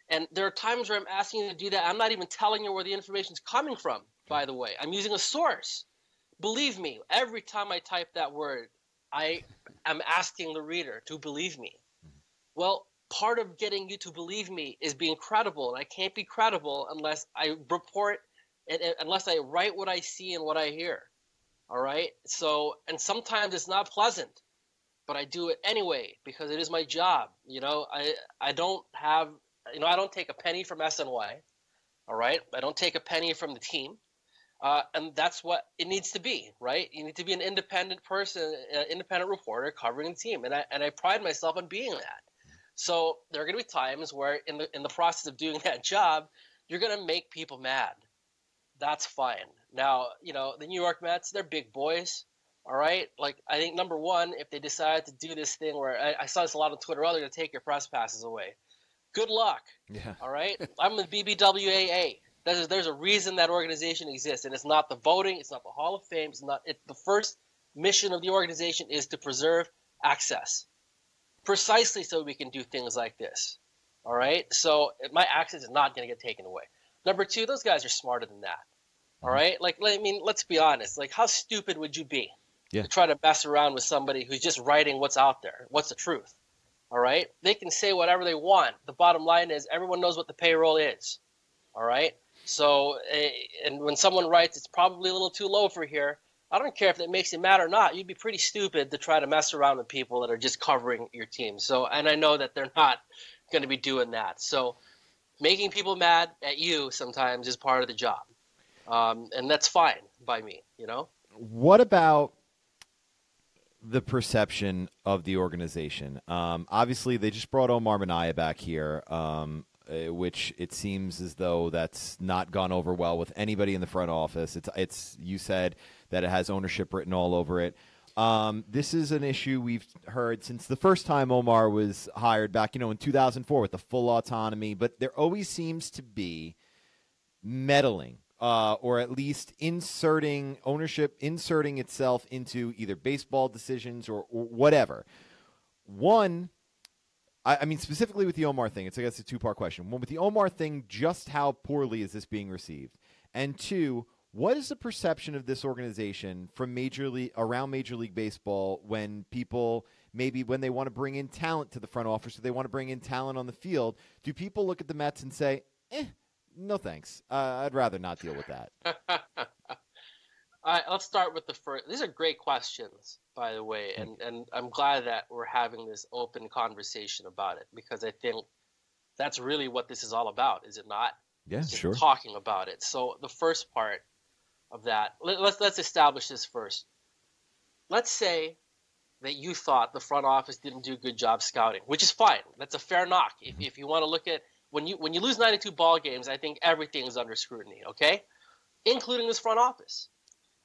And there are times where I'm asking you to do that. I'm not even telling you where the information's coming from, by the way. I'm using a source. Believe me, every time I type that word, I am asking the reader to believe me. Well, part of getting you to believe me is being credible, and I can't be credible unless I report, and unless I write what I see and what I hear. All right? So, and sometimes it's not pleasant, but I do it anyway because it is my job. You know, I don't have, you know, I don't take a penny from SNY, all right? I don't take a penny from the team, and that's what it needs to be, right? You need to be an independent person, an independent reporter covering the team, and I pride myself on being that. So there are going to be times where in the process of doing that job, you're going to make people mad. That's fine. Now, you know, the New York Mets, they're big boys. All right, like, I think number one, if they decide to do this thing where I saw this a lot on Twitter, they're going to take your press passes away. Good luck. Yeah. All right, I'm with BBWAA. There's a reason that organization exists, and it's not the voting, it's not the Hall of Fame, it's the first mission of the organization is to preserve access, precisely so we can do things like this. All right, so my access is not going to get taken away. Number two, those guys are smarter than that. All right, like, I mean, let's be honest. Like, how stupid would you be? Yeah. To try to mess around with somebody who's just writing what's out there, what's the truth, all right? They can say whatever they want. The bottom line is everyone knows what the payroll is, all right? So, and when someone writes, it's probably a little too low for here, I don't care if that makes you mad or not. You'd be pretty stupid to try to mess around with people that are just covering your team. So, and I know that they're not going to be doing that. So making people mad at you sometimes is part of the job, and that's fine by me, you know? What about the perception of the organization? Obviously, they just brought Omar Minaya back here, which it seems as though that's not gone over well with anybody in the front office. It's you said that it has ownership written all over it. This is an issue we've heard since the first time Omar was hired back, you know, in 2004 with the full autonomy. But there always seems to be meddling. Or at least inserting itself into either baseball decisions or whatever. One, I mean, specifically with the Omar thing, I guess a two-part question. One, with the Omar thing, just how poorly is this being received? And two, what is the perception of this organization from Major League Baseball when people maybe when they want to bring in talent to the front office, or they want to bring in talent on the field? Do people look at the Mets and say, no thanks. I'd rather not deal with that. All right, let's start with the first. These are great questions, by the way, and I'm glad that we're having this open conversation about it, because I think that's really what this is all about, is it not? Yeah, just sure. Talking about it. So the first part of that, let's establish this first. Let's say that you thought the front office didn't do a good job scouting, which is fine. That's a fair knock. Mm-hmm. If you want to look at when you lose 92 ball games, I think everything is under scrutiny, okay? Including this front office.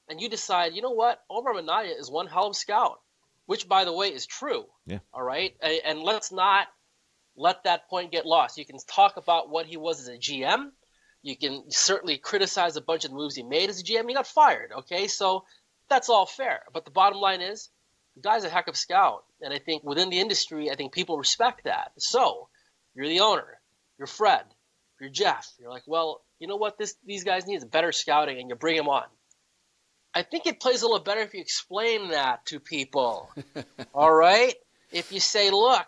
And you decide, you know what? Omar Minaya is one hell of a scout, which, by the way, is true. Yeah. All right? And let's not let that point get lost. You can talk about what he was as a GM. You can certainly criticize a bunch of the moves he made as a GM. He got fired, okay? So that's all fair. But the bottom line is, the guy's a heck of a scout. And I think within the industry, I think people respect that. So you're the owner. You're Fred, you're Jeff. You're like, well, you know what? These guys need better scouting, and you bring them on. I think it plays a little better if you explain that to people, all right? If you say, look,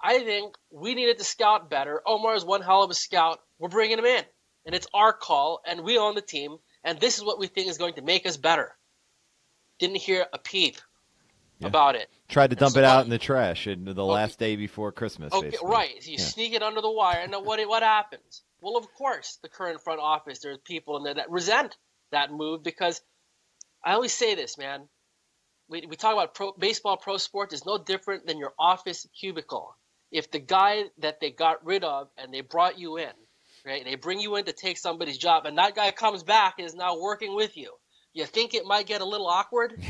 I think we needed to scout better. Omar's one hell of a scout. We're bringing him in, and it's our call, and we own the team, and this is what we think is going to make us better. Didn't hear a peep about it. Tried to dump it out in the trash in the last day before Christmas. Okay, basically. Right. You sneak it under the wire, and what happens? Well, of course, the current front office, there's people in there that resent that move because I always say this, man. We talk about baseball, pro sports is no different than your office cubicle. If the guy that they got rid of and they brought you in, right, they bring you in to take somebody's job, and that guy comes back and is now working with you, you think it might get a little awkward?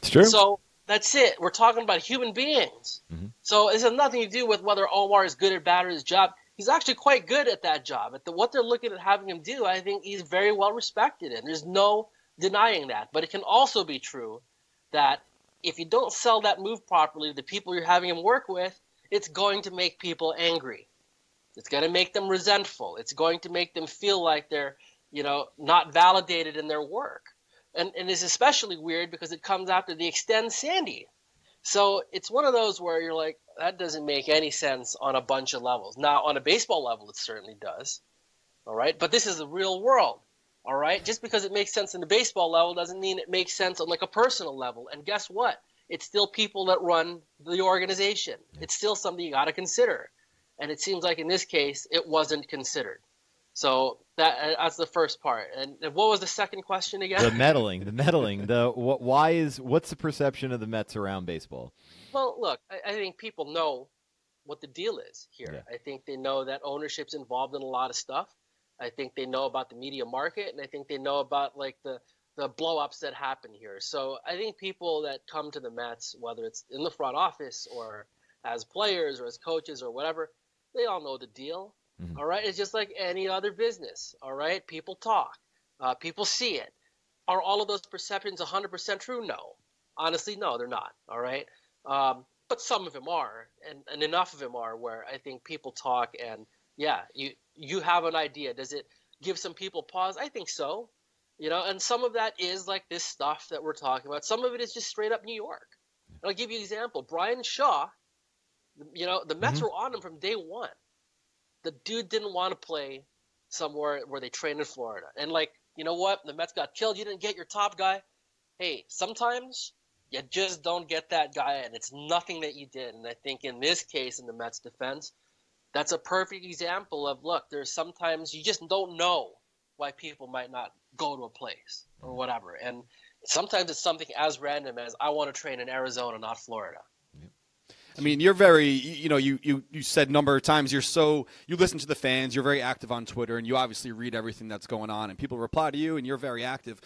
It's true. So that's it. We're talking about human beings. Mm-hmm. So this has nothing to do with whether Omar is good or bad at his job. He's actually quite good at that job. At what they're looking at having him do, I think he's very well respected, and there's no denying that. But it can also be true that if you don't sell that move properly to the people you're having him work with, it's going to make people angry. It's going to make them resentful. It's going to make them feel like they're, not validated in their work. And it's especially weird because it comes after the Extend Sandy. So it's one of those where you're like, that doesn't make any sense on a bunch of levels. Now, on a baseball level, it certainly does. All right? But this is the real world. All right? Just because it makes sense on the baseball level doesn't mean it makes sense on like a personal level. And guess what? It's still people that run the organization. It's still something you got to consider. And it seems like in this case, it wasn't considered. So that's the first part. And what was the second question again? The meddling. What's the perception of the Mets around baseball? Well, look, I think people know what the deal is here. Yeah. I think they know that ownership's involved in a lot of stuff. I think they know about the media market, and I think they know about like the blow-ups that happen here. So I think people that come to the Mets, whether it's in the front office or as players or as coaches or whatever, they all know the deal. Mm-hmm. All right. It's just like any other business. All right. People talk. People see it. Are all of those perceptions 100% true? No. Honestly, no, they're not. All right. But some of them are, and enough of them are where I think people talk and you have an idea. Does it give some people pause? I think so. And some of that is like this stuff that we're talking about. Some of it is just straight up New York. And I'll give you an example. Brian Shaw, the Mets were on him from day one. The dude didn't want to play somewhere where they train in Florida. And like, you know what? The Mets got killed. You didn't get your top guy. Hey, sometimes you just don't get that guy, and it's nothing that you did. And I think in this case, in the Mets' defense, that's a perfect example of, look, there's sometimes you just don't know why people might not go to a place or whatever. And sometimes it's something as random as I want to train in Arizona, not Florida. I mean, you're very, you said a number of times, you listen to the fans, you're very active on Twitter, and you obviously read everything that's going on, and people reply to you, and you're very active.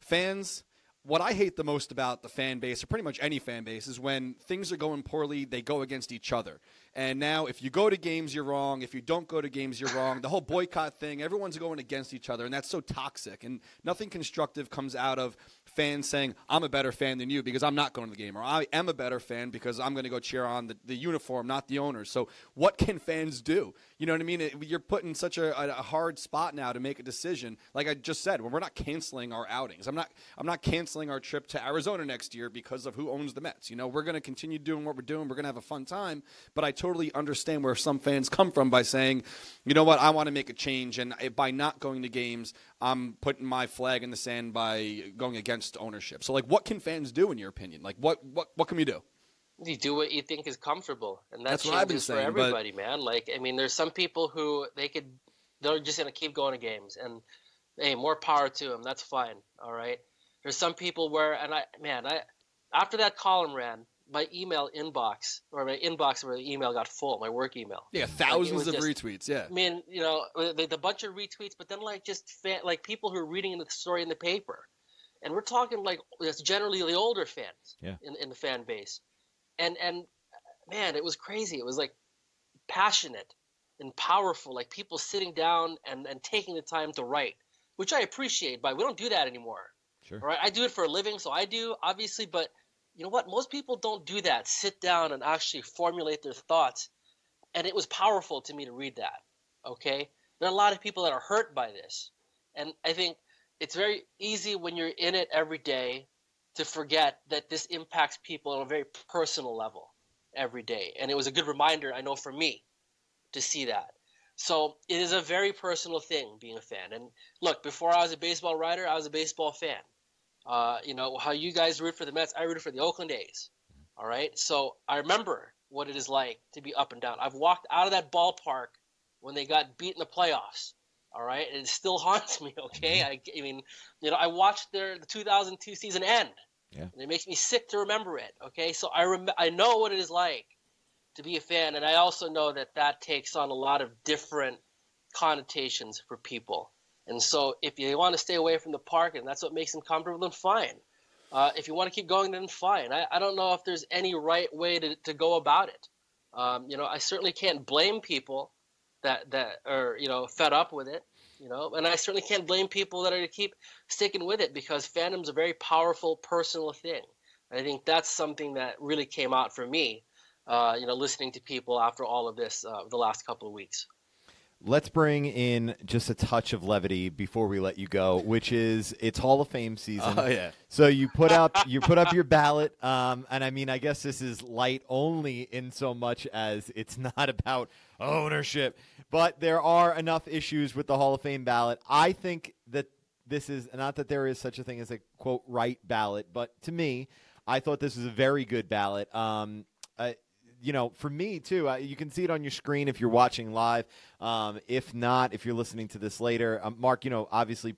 Fans, what I hate the most about the fan base, or pretty much any fan base, is when things are going poorly, they go against each other. And now if you go to games, you're wrong. If you don't go to games, you're wrong. The whole boycott thing, everyone's going against each other, and that's so toxic. And nothing constructive comes out of fans saying, I'm a better fan than you because I'm not going to the game, or I am a better fan because I'm going to go cheer on the uniform, not the owner. So what can fans do? You know what I mean? You're put in such a hard spot now to make a decision. Like I just said, when we're not canceling our outings. I'm not canceling our trip to Arizona next year because of who owns the Mets. We're going to continue doing what we're doing. We're going to have a fun time, but I totally understand where some fans come from by saying, you know what, I want to make a change, and by not going to games, I'm putting my flag in the sand by going against ownership. So, like, what can fans do, in your opinion? Like, what can we do? You do what you think is comfortable, and that's what I've been saying for everybody, man. Like, I mean, there's some people who they're just gonna keep going to games, and hey, more power to them. That's fine, all right. There's some people where, after that column ran, my inbox where the email got full, my work email. Yeah, thousands of retweets, yeah. I mean, the bunch of retweets, but then like just like people who are reading the story in the paper. And we're talking like that's generally the older fans in the fan base. And man, it was crazy. It was like passionate and powerful, like people sitting down and taking the time to write, which I appreciate, but we don't do that anymore. Sure. Right? I do it for a living, so I do, obviously, but you know what? Most people don't do that, sit down and actually formulate their thoughts. And it was powerful to me to read that, okay? There are a lot of people that are hurt by this. And I think it's very easy when you're in it every day to forget that this impacts people on a very personal level every day. And it was a good reminder, I know, for me to see that. So it is a very personal thing being a fan. And look, before I was a baseball writer, I was a baseball fan. You know, how you guys root for the Mets, I root for the Oakland A's. All right? So I remember what it is like to be up and down. I've walked out of that ballpark when they got beat in the playoffs. All right? It still haunts me, okay? I mean, you know, I watched the 2002 season end. Yeah. And it makes me sick to remember it, okay? So I know what it is like to be a fan, and I also know that that takes on a lot of different connotations for people. And so if you want to stay away from the park and that's what makes them comfortable, then fine. If you want to keep going, then fine. I don't know if there's any right way to go about it. You know, I certainly can't blame people that are, you know, fed up with it. You know, and I certainly can't blame people that are to keep sticking with it because fandom's a very powerful personal thing. And I think that's something that really came out for me, you know, listening to people after all of this the last couple of weeks. Let's bring in just a touch of levity before we let you go, which is it's Hall of Fame season. Oh yeah! So you put up your ballot, and I mean, I guess this is light only in so much as it's not about ownership, but there are enough issues with the Hall of Fame ballot. I think that this is not that there is such a thing as a quote right ballot, but to me, I thought this was a very good ballot. You know, for me, too, you can see it on your screen if you're watching live. If not, if you're listening to this later, Mark, you know, obviously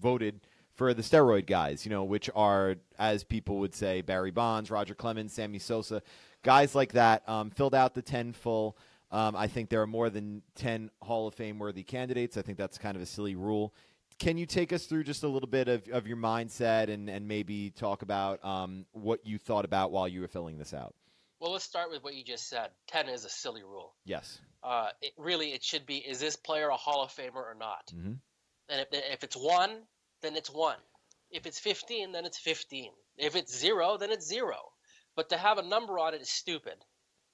voted for the steroid guys, you know, which are, as people would say, Barry Bonds, Roger Clemens, Sammy Sosa, guys like that, filled out the 10 full. I think there are more than 10 Hall of Fame-worthy candidates. I think that's kind of a silly rule. Can you take us through just a little bit of your mindset and maybe talk about what you thought about while you were filling this out? Well, let's start with what you just said. 10 is a silly rule. Yes. It should be, is this player a Hall of Famer or not? Mm-hmm. And if it's 1, then it's 1. If it's 15, then it's 15. If it's 0, then it's 0. But to have a number on it is stupid.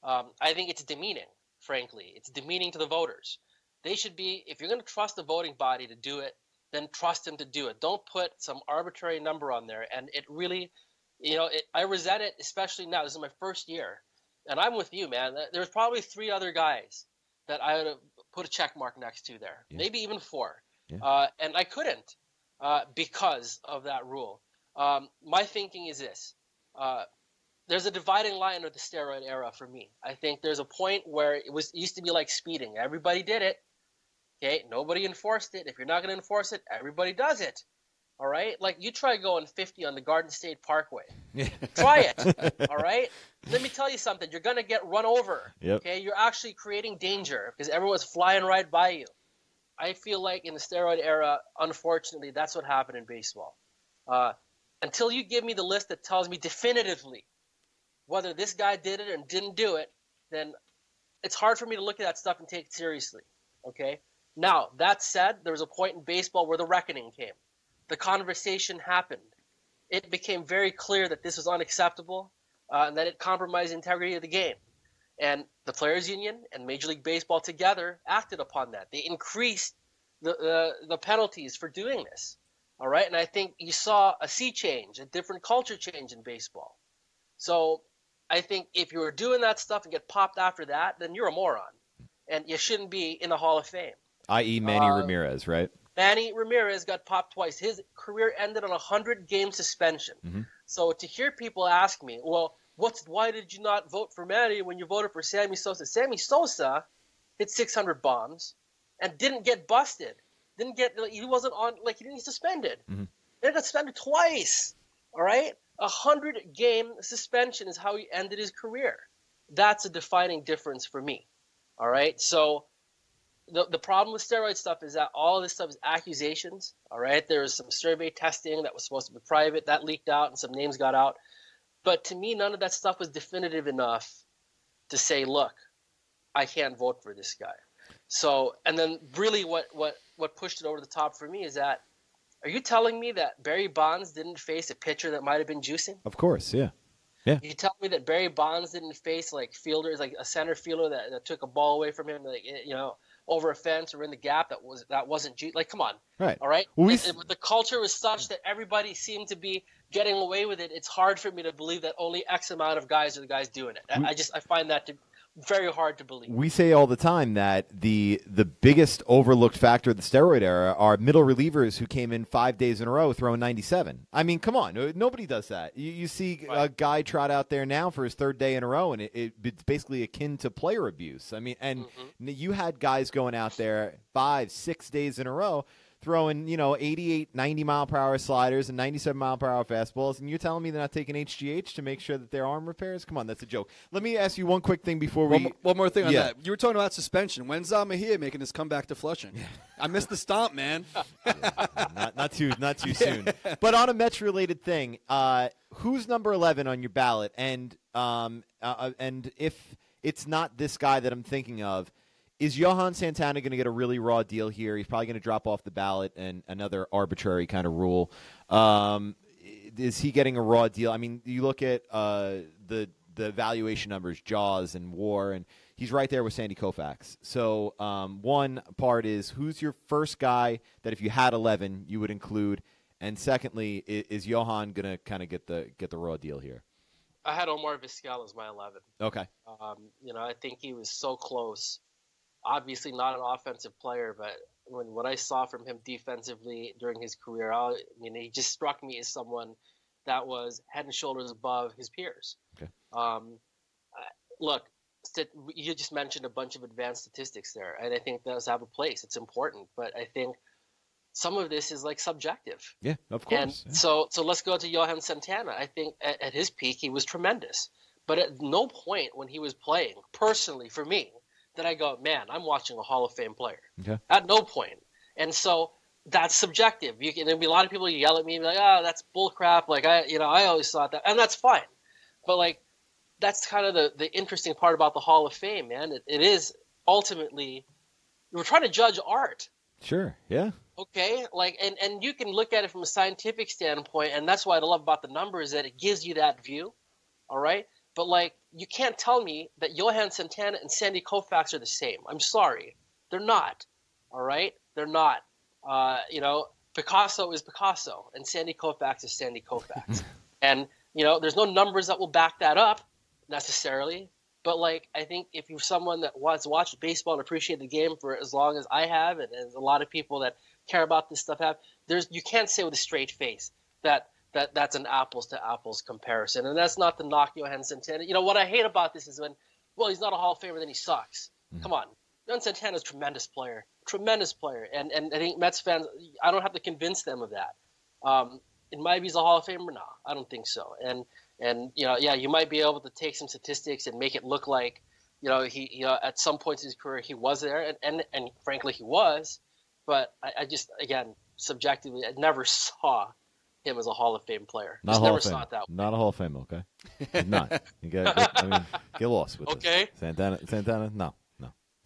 I think it's demeaning, frankly. It's demeaning to the voters. They should be, if you're going to trust the voting body to do it, then trust them to do it. Don't put some arbitrary number on there. And it really... You know, I resent it, especially now. This is my first year, and I'm with you, man. There's probably 3 other guys that I would have put a check mark next to there, yeah. Maybe even 4, yeah. And I couldn't because of that rule. My thinking is this. There's a dividing line with the steroid era for me. I think there's a point where it used to be like speeding. Everybody did it. Okay, nobody enforced it. If you're not going to enforce it, everybody does it. All right? Like, you try going 50 on the Garden State Parkway. Yeah. Try it. All right? Let me tell you something. You're going to get run over. Yep. Okay? You're actually creating danger because everyone's flying right by you. I feel like in the steroid era, unfortunately, that's what happened in baseball. Until you give me the list that tells me definitively whether this guy did it or didn't do it, then it's hard for me to look at that stuff and take it seriously. Okay? Now, that said, there was a point in baseball where the reckoning came. The conversation happened. It became very clear that this was unacceptable and that it compromised the integrity of the game. And the Players Union and Major League Baseball together acted upon that. They increased the penalties for doing this. All right? And I think you saw a sea change, a different culture change in baseball. So I think if you were doing that stuff and get popped after that, then you're a moron. And you shouldn't be in the Hall of Fame. I.e. Manny Ramirez, right? Manny Ramirez got popped twice. His career ended on a 100-game suspension. Mm-hmm. So to hear people ask me, well, why did you not vote for Manny when you voted for Sammy Sosa? Sammy Sosa hit 600 bombs and didn't get busted. He didn't get suspended. Mm-hmm. He got suspended twice, all right? A 100-game suspension is how he ended his career. That's a defining difference for me, all right? So... The problem with steroid stuff is that all of this stuff is accusations, all right? There was some survey testing that was supposed to be private. That leaked out and some names got out. But to me, none of that stuff was definitive enough to say, look, I can't vote for this guy. So, and then really what pushed it over the top for me is that, are you telling me that Barry Bonds didn't face a pitcher that might have been juicing? Of course, yeah. Yeah. You tell me that Barry Bonds didn't face like fielders, like a center fielder that took a ball away from him, like, you know, over a fence or in the gap that wasn't like, come on. Right. All right. Well, the culture was such that everybody seemed to be getting away with it. It's hard for me to believe that only X amount of guys are the guys doing it. I find that to very hard to believe. We say all the time that the biggest overlooked factor of the steroid era are middle relievers who came in 5 days in a row throwing 97. I mean, come on. Nobody does that. You see right. a guy trot out there now for his third day in a row, and it's basically akin to player abuse. I mean, and mm-hmm. you had guys going out there 5, 6 days in a row throwing, 88, 90-mile-per-hour sliders and 97-mile-per-hour fastballs, and you're telling me they're not taking HGH to make sure that their arm repairs? Come on, that's a joke. Let me ask you one quick thing before we... One more thing on that. You were talking about suspension. When's Mejia making his comeback to Flushing? Yeah. I missed the stomp, man. Not too soon. But on a Mets-related thing, who's number 11 on your ballot? And if it's not this guy that I'm thinking of, is Johan Santana going to get a really raw deal here? He's probably going to drop off the ballot and another arbitrary kind of rule. Is he getting a raw deal? I mean, you look at the valuation numbers, Jaws and WAR, and he's right there with Sandy Koufax. So one part is, who's your first guy that if you had 11 you would include? And secondly, is Johan going to kind of get the raw deal here? I had Omar Vizquel as my 11. Okay. I think he was so close. Obviously not an offensive player, but when what I saw from him defensively during his career, he just struck me as someone that was head and shoulders above his peers. Okay. Look, you just mentioned a bunch of advanced statistics there, and I think those have a place. It's important, but I think some of this is like subjective. Yeah, of course. And so let's go to Johan Santana. I think at his peak he was tremendous, but at no point when he was playing, personally for me, that I go, man, I'm watching a Hall of Fame player. Okay. At no point. And so that's subjective. There'll be a lot of people who yell at me and be like, oh, that's bullcrap. Like, I always thought that. And that's fine. But, like, that's kind of the interesting part about the Hall of Fame, man. It is ultimately – we're trying to judge art. Sure, yeah. Okay, like, and you can look at it from a scientific standpoint, and that's what I love about the numbers, that it gives you that view, all right? But, like, you can't tell me that Johan Santana and Sandy Koufax are the same. I'm sorry. They're not. All right? They're not. Picasso is Picasso, and Sandy Koufax is Sandy Koufax. And, there's no numbers that will back that up necessarily. But, like, I think if you're someone that wants to watch baseball and appreciate the game for as long as I have, and a lot of people that care about this stuff have, you can't say with a straight face that's an apples-to-apples comparison. And that's not the knock Johan Santana. What I hate about this is when, he's not a Hall of Famer, then he sucks. Mm-hmm. Come on. Johan Santana's a tremendous player. And I think Mets fans, I don't have to convince them of that. It might be he's a Hall of Famer. No, I don't think so. And you might be able to take some statistics and make it look like, he at some points in his career he was there. And frankly, he was. But I just, again, subjectively, I never saw him as a Hall of Fame player. Not a Hall of Fame. Not a Hall of Fame, okay? He's not. You get lost with this. Okay. Santana, no.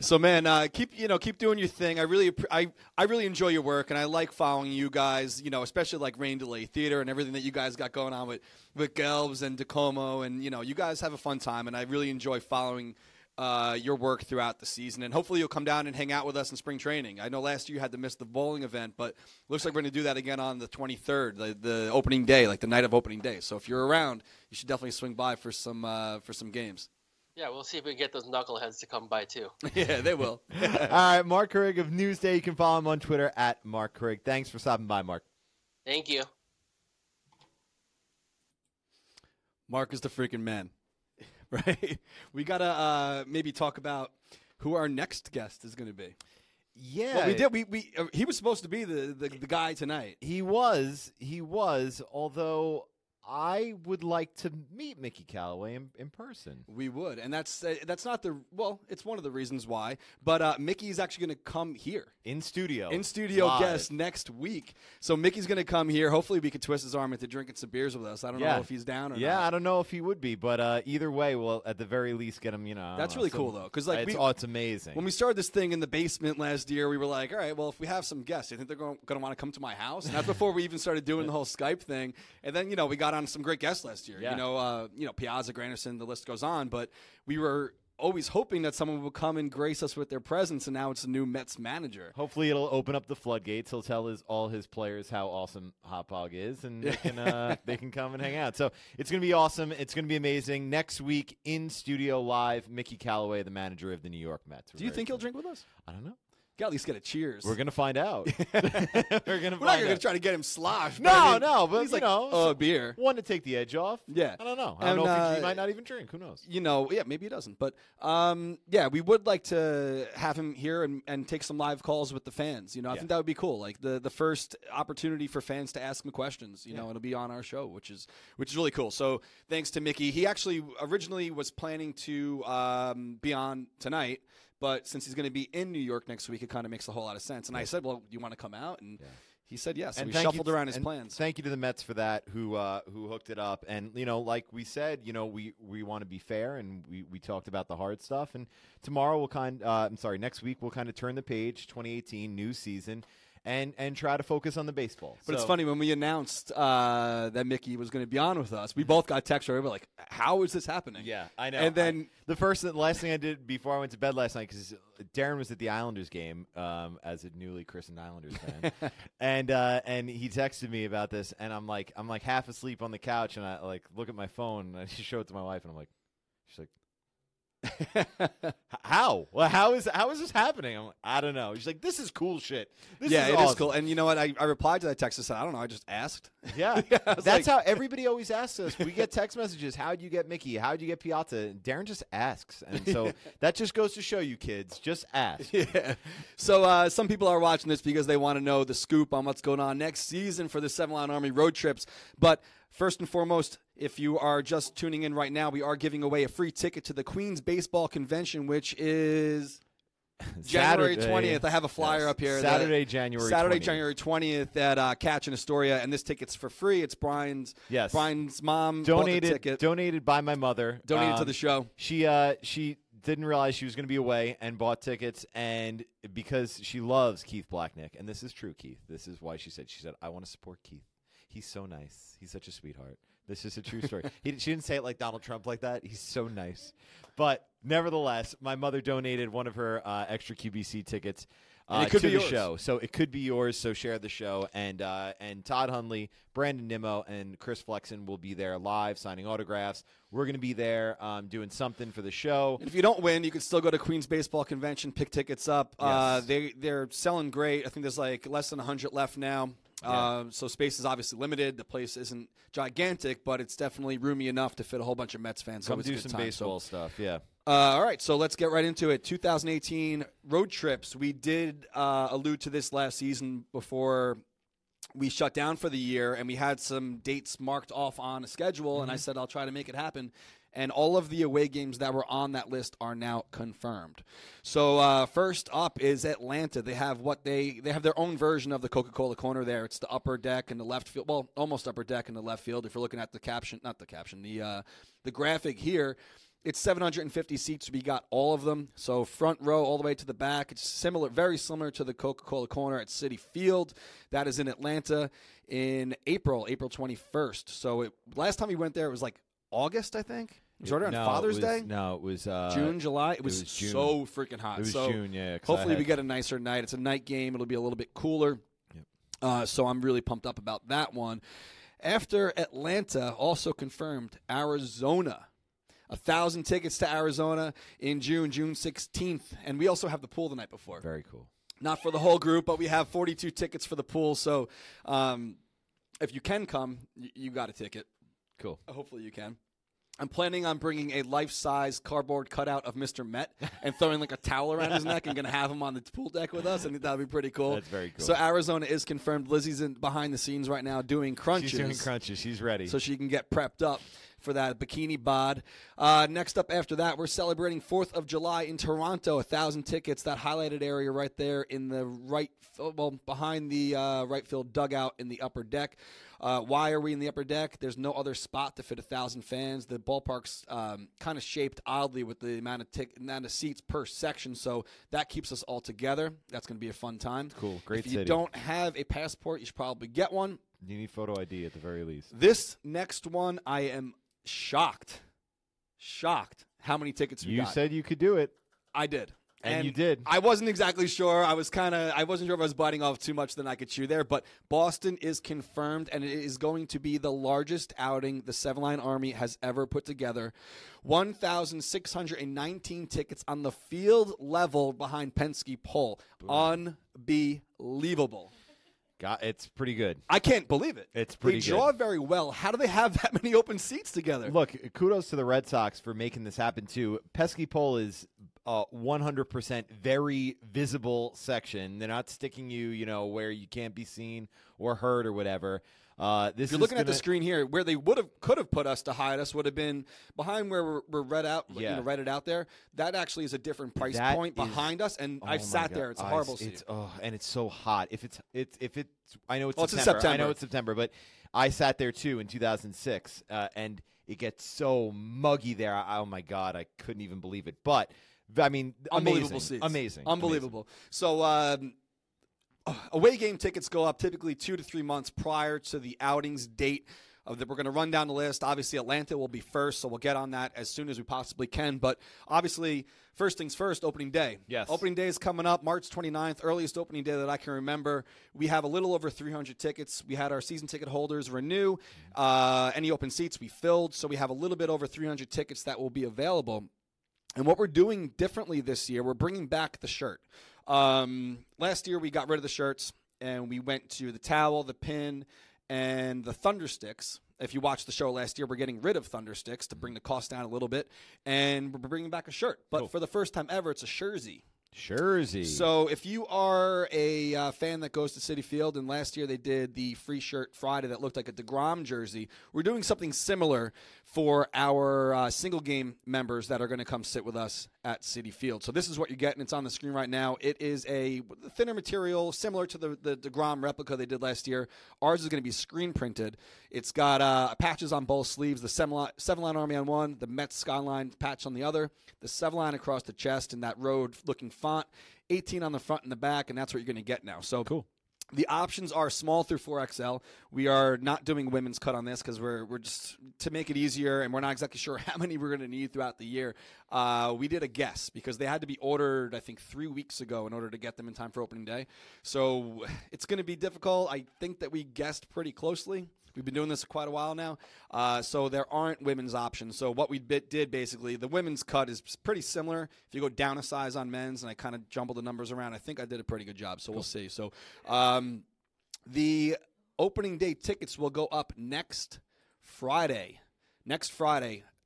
So, man, keep doing your thing. I really enjoy your work, and I like following you guys, especially like Rain Delay Theater and everything that you guys got going on with Gelbs and DeComo, and, you guys have a fun time, and I really enjoy following your work throughout the season, and hopefully you'll come down and hang out with us in spring training. I know last year you had to miss the bowling event, but looks like we're going to do that again on the 23rd, the opening day, like the night of opening day. So if you're around, you should definitely swing by for some games. Yeah, we'll see if we can get those knuckleheads to come by too. Yeah, they will. All right, Mark Carrig of Newsday. You can follow him on Twitter at Mark Carrig. Thanks for stopping by, Mark. Thank you. Mark is the freaking man. Right, we gotta maybe talk about who our next guest is going to be. Yeah, well, we did. We he was supposed to be the guy tonight. He was. Although I would like to meet Mickey Callaway in person. We would, and that's not the well. It's one of the reasons why. But Mickey is actually going to come here in studio live. Guest next week. So Mickey's going to come here. Hopefully, we could twist his arm into drinking some beers with us. I don't know if he's down or not. Yeah, I don't know if he would be, but either way, we'll at the very least get him. That's really cool though, because like it's amazing. When we started this thing in the basement last year, we were like, all right, well, if we have some guests, I think they're going to want to come to my house. And that's before we even started doing the whole Skype thing. And then we got on some great guests last year, Piazza, Granderson, the list goes on, but we were always hoping that someone would come and grace us with their presence, and now it's the new Mets manager. Hopefully it'll open up the floodgates. He'll tell all his players how awesome Hot Dog is, and they can come and hang out. So it's going to be awesome. It's going to be amazing. Next week in studio live, Mickey Callaway, the manager of the New York Mets. Do you think he'll drink with us? I don't know. Got at least get a cheers. We're gonna find out. We're not gonna try to get him sloshed. No, but he's a beer. One to take the edge off. Yeah, I don't know. He might not even drink. Who knows? Yeah, maybe he doesn't. But yeah, we would like to have him here and take some live calls with the fans. I think that would be cool. Like the first opportunity for fans to ask him questions. It'll be on our show, which is really cool. So thanks to Mickey. He actually originally was planning to be on tonight. But since he's going to be in New York next week, it kind of makes a whole lot of sense. And I said, well, do you want to come out? And he said yes. And we shuffled around his plans. Thank you to the Mets for that, who hooked it up. And, like we said, we want to be fair, and we talked about the hard stuff. And next week we'll kind of turn the page, 2018, new season. And try to focus on the baseball. But it's funny, when we announced that Mickey was going to be on with us, we both got text. We were like, "How is this happening?" Yeah, I know. And then the last thing I did before I went to bed last night, because Darren was at the Islanders game as a newly christened Islanders fan, and he texted me about this, and I'm like half asleep on the couch, and I look at my phone, and I just show it to my wife, and I'm like, she's like. How? Well, how is this happening? I'm like, I don't know. He's like, this is cool shit. This is awesome. Is cool. And you know what? I replied to that text and said, I don't know. I just asked. Yeah. That's how everybody always asks us. We get text messages. How'd you get Mickey? How'd you get Piazza? And Darren just asks. And so that just goes to show you, kids, just ask. Yeah. So some people are watching this because they want to know the scoop on what's going on next season for the Seven Line Army road trips. But first and foremost, if you are just tuning in right now, we are giving away a free ticket to the Queens Baseball Convention, which is January 20th. I have a flyer up here. January 20th at Catch in Astoria, and this ticket's for free. It's Brian's. Yes. Brian's mom donated bought the ticket. Donated by my mother. Donated to the show. She didn't realize she was going to be away and bought tickets, and because she loves Keith Blacknick, and this is true, Keith. This is why she said, I want to support Keith. He's so nice. He's such a sweetheart. This is a true story. She didn't say it like Donald Trump like that. He's so nice. But nevertheless, my mother donated one of her extra QBC tickets to the show. So it could be yours. So share the show. And Todd Hundley, Brandon Nimmo, and Chris Flexen will be there live signing autographs. We're going to be there doing something for the show. And if you don't win, you can still go to Queens Baseball Convention, pick tickets up. Yes. They're selling great. I think there's less than 100 left now. Yeah. So space is obviously limited. The place isn't gigantic, but it's definitely roomy enough to fit a whole bunch of Mets fans. Come do some baseball stuff, yeah. All right, so let's get right into it. 2018 road trips. We did allude to this last season before we shut down for the year, and we had some dates marked off on a schedule, and I said I'll try to make it happen. And all of the away games that were on that list are now confirmed. So first up is Atlanta. They have their own version of the Coca-Cola Corner there. It's the upper deck and the left field. Well, almost upper deck and the left field. If you're looking at the graphic here, it's 750 seats. We got all of them. So front row all the way to the back. It's very similar to the Coca-Cola Corner at Citi Field. That is in Atlanta in April 21st. So last time we went there, it was August, I think. It was on Father's Day. No, it was June, July. It was June. So freaking hot. It was June, yeah. Hopefully we get a nicer night. It's a night game. It'll be a little bit cooler. Yep. So I'm really pumped up about that one. After Atlanta, also confirmed Arizona. 1,000 tickets to Arizona in June 16th. And we also have the pool the night before. Very cool. Not for the whole group, but we have 42 tickets for the pool. So if you can come, you got a ticket. Cool. Hopefully you can. I'm planning on bringing a life-size cardboard cutout of Mr. Met and throwing a towel around his neck and going to have him on the pool deck with us. I think that would be pretty cool. That's very cool. So Arizona is confirmed. Lizzie's behind the scenes right now doing crunches. She's doing crunches. She's ready. So she can get prepped up for that bikini bod. Next up after that, we're celebrating 4th of July in Toronto. 1,000 tickets. That highlighted area right there in the right, behind the right field dugout in the upper deck. Why are we in the upper deck? There's no other spot to fit 1,000 fans. The ballpark's kind of shaped oddly with the amount of seats per section, so that keeps us all together. That's going to be a fun time. Cool, great city. If you don't have a passport, you should probably get one. You need photo ID at the very least. This next one, I am shocked. how many tickets we got. You said you could do it. I did. And you did. I wasn't exactly sure. I wasn't sure if I was biting off too much than I could chew there, but Boston is confirmed, and it is going to be the largest outing the Seven Line Army has ever put together. 1,619 tickets on the field level behind Penske Pole. Boom. Unbelievable. God, it's pretty good. I can't believe it. It's pretty good. They draw very well. How do they have that many open seats together? Look, kudos to the Red Sox for making this happen, too. Pesky Pole is 100% very visible section. They're not sticking you, where you can't be seen or heard or whatever. If you're looking at the screen here, where they could have put us to hide us would have been behind where we're read out, read it out there. That actually is a different price point behind us, and I've sat there. It's a horrible seat. Oh, and it's so hot. I know it's September, but I sat there too in 2006, and it gets so muggy there. Oh my God, I couldn't even believe it. But I mean, unbelievable seats, unbelievable. So. Away game tickets go up typically 2 to 3 months prior to the outings date. We're going to run down the list. Obviously, Atlanta will be first, so we'll get on that as soon as we possibly can. But obviously, first things first, opening day. Yes. Opening day is coming up March 29th, earliest opening day that I can remember. We have a little over 300 tickets. We had our season ticket holders renew. Any open seats we filled, so we have a little bit over 300 tickets that will be available. And what we're doing differently this year, we're bringing back the shirt. Last year we got rid of the shirts and we went to the towel, the pin, and the thundersticks. If you watched the show last year, we're getting rid of thundersticks to bring the cost down a little bit, and we're bringing back a shirt. But for the first time ever, it's a jersey. So if you are a fan that goes to Citi Field, and last year they did the free shirt Friday that looked like a DeGrom jersey, we're doing something similar for our single game members that are going to come sit with us at Citi Field. So this is what you're getting. It's on the screen right now. It is a thinner material similar to the DeGrom replica they did last year. Ours is going to be screen printed. It's got patches on both sleeves, the Seven Line Army on one, the Mets Skyline patch on the other, the Seven Line across the chest, and that road looking font, 18 on the front and the back, and that's what you're going to get now. So cool. The options are small through 4XL. We are not doing women's cut on this because we're just to make it easier, and we're not exactly sure how many we're going to need throughout the year. We did a guess because they had to be ordered, I think, 3 weeks ago in order to get them in time for opening day. So it's going to be difficult. I think that we guessed pretty closely. We've been doing this for quite a while now, so there aren't women's options. So what we did basically, the women's cut is pretty similar. If you go down a size on men's, and I kind of jumbled the numbers around, I think I did a pretty good job, so cool. We'll see. So the opening day tickets will go up next Friday,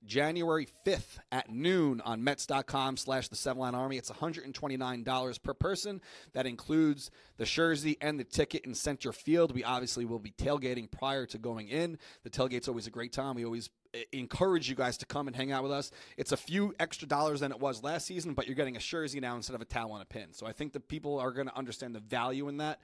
January 5th at noon on Mets.com/the7linearmy. It's $129 per person. That includes the jersey and the ticket in center field. We obviously will be tailgating prior to going in. The tailgate's always a great time. We always encourage you guys to come and hang out with us. It's a few extra dollars than it was last season, but you're getting a jersey now instead of a towel and a pin. So I think the people are going to understand the value in that.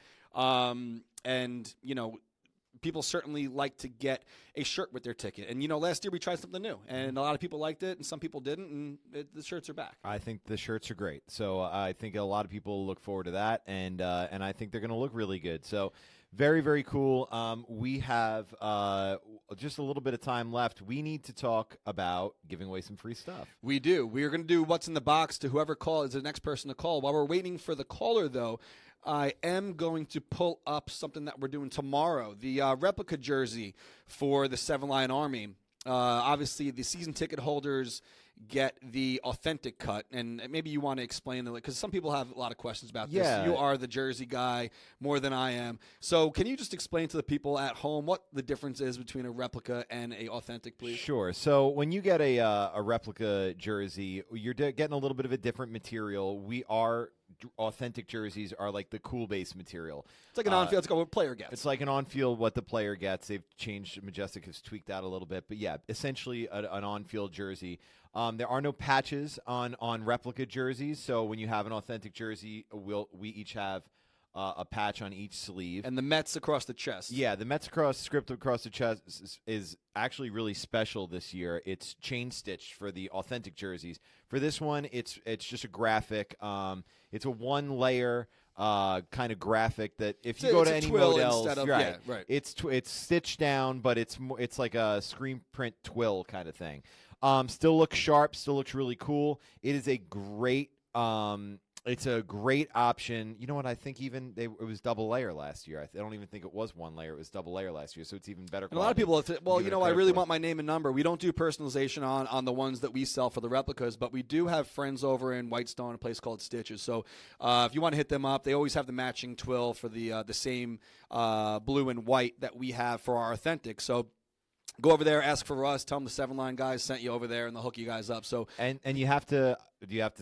People certainly like to get a shirt with their ticket. And, last year we tried something new, and a lot of people liked it, and some people didn't, and the shirts are back. I think the shirts are great. So I think a lot of people look forward to that, and I think they're going to look really good. So very, very cool. We have just a little bit of time left. We need to talk about giving away some free stuff. We do. We are going to do what's in the box to whoever is the next person to call. While we're waiting for the caller, though, I am going to pull up something that we're doing tomorrow, the replica jersey for the Seven Line Army. Obviously, the season ticket holders get the authentic cut, and maybe you want to explain it because some people have a lot of questions about this. You are the jersey guy more than I am. So can you just explain to the people at home what the difference is between a replica and an authentic, please? Sure. So when you get a replica jersey, you're getting a little bit of a different material. Authentic jerseys are like the cool base material. It's like an on-field. It's like what player gets. It's like an on-field what the player gets. They've changed. Majestic has tweaked that a little bit. But, yeah, essentially an on-field jersey. There are no patches on replica jerseys. So when you have an authentic jersey, we each have a patch on each sleeve. And the Mets across the chest. Yeah, the Mets script across the chest is actually really special this year. It's chain-stitched for the authentic jerseys. For this one, it's just a graphic. It's a one-layer kind of graphic that if you go to any models, it's stitched down, but it's like a screen print twill kind of thing. Still looks sharp, still looks really cool. It is a great it's a great option. You know what? I think even it was double layer last year. I don't even think it was one layer. It was double layer last year, so it's even better. And a lot of people have said, well, you know, I really want my name and number. We don't do personalization on the ones that we sell for the replicas, but we do have friends over in Whitestone, a place called Stitches. So if you want to hit them up, they always have the matching twill for the same blue and white that we have for our authentic. So go over there, ask for us, tell them the 7 Line guys sent you over there, and they'll hook you guys up. So and you have to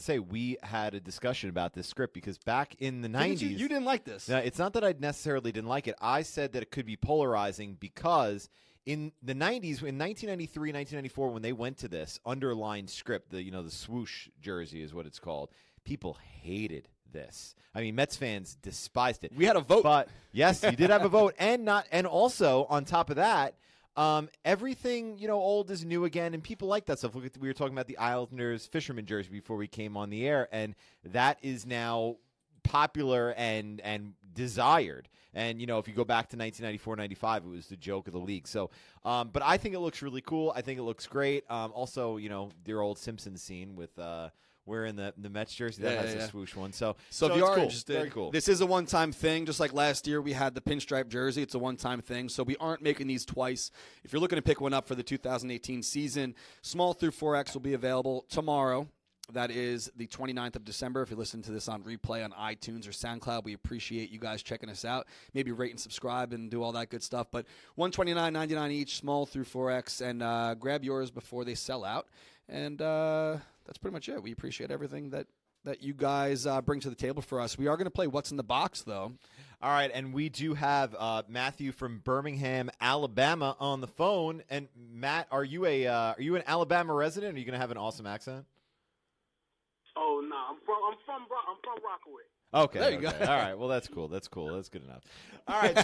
say we had a discussion about this script because back in the 90s, you didn't like this. Now, it's not that I necessarily didn't like it. I said that it could be polarizing because in the 90s, in 1993, 1994, when they went to this underlined script, the swoosh jersey is what it's called. People hated this. I mean, Mets fans despised it. We had a vote, but yes, you did have a vote, and also on top of that. Everything, old is new again, and people like that stuff. We were talking about the Islanders fisherman jersey before we came on the air, and that is now popular and desired. And, if you go back to 1994, 95, it was the joke of the league. So, but I think it looks really cool. I think it looks great. Also, their old Simpsons scene with wearing the Mets jersey. That has a swoosh one. So if you are interested, very cool. This is a one-time thing. Just like last year we had the pinstripe jersey. It's a one-time thing. So we aren't making these twice. If you're looking to pick one up for the 2018 season, small through 4X will be available tomorrow. That is the 29th of December. If you listen to this on replay on iTunes or SoundCloud, we appreciate you guys checking us out. Maybe rate and subscribe and do all that good stuff. But $129.99 each, small through 4X. And grab yours before they sell out. And that's pretty much it. We appreciate everything that you guys bring to the table for us. We are going to play What's in the Box, though. All right, and we do have Matthew from Birmingham, Alabama, on the phone. And Matt, are you an Alabama resident? Are you going to have an awesome accent? Oh no, I'm from Rockaway. Okay, there you go. All right, well that's cool. That's good enough. All right,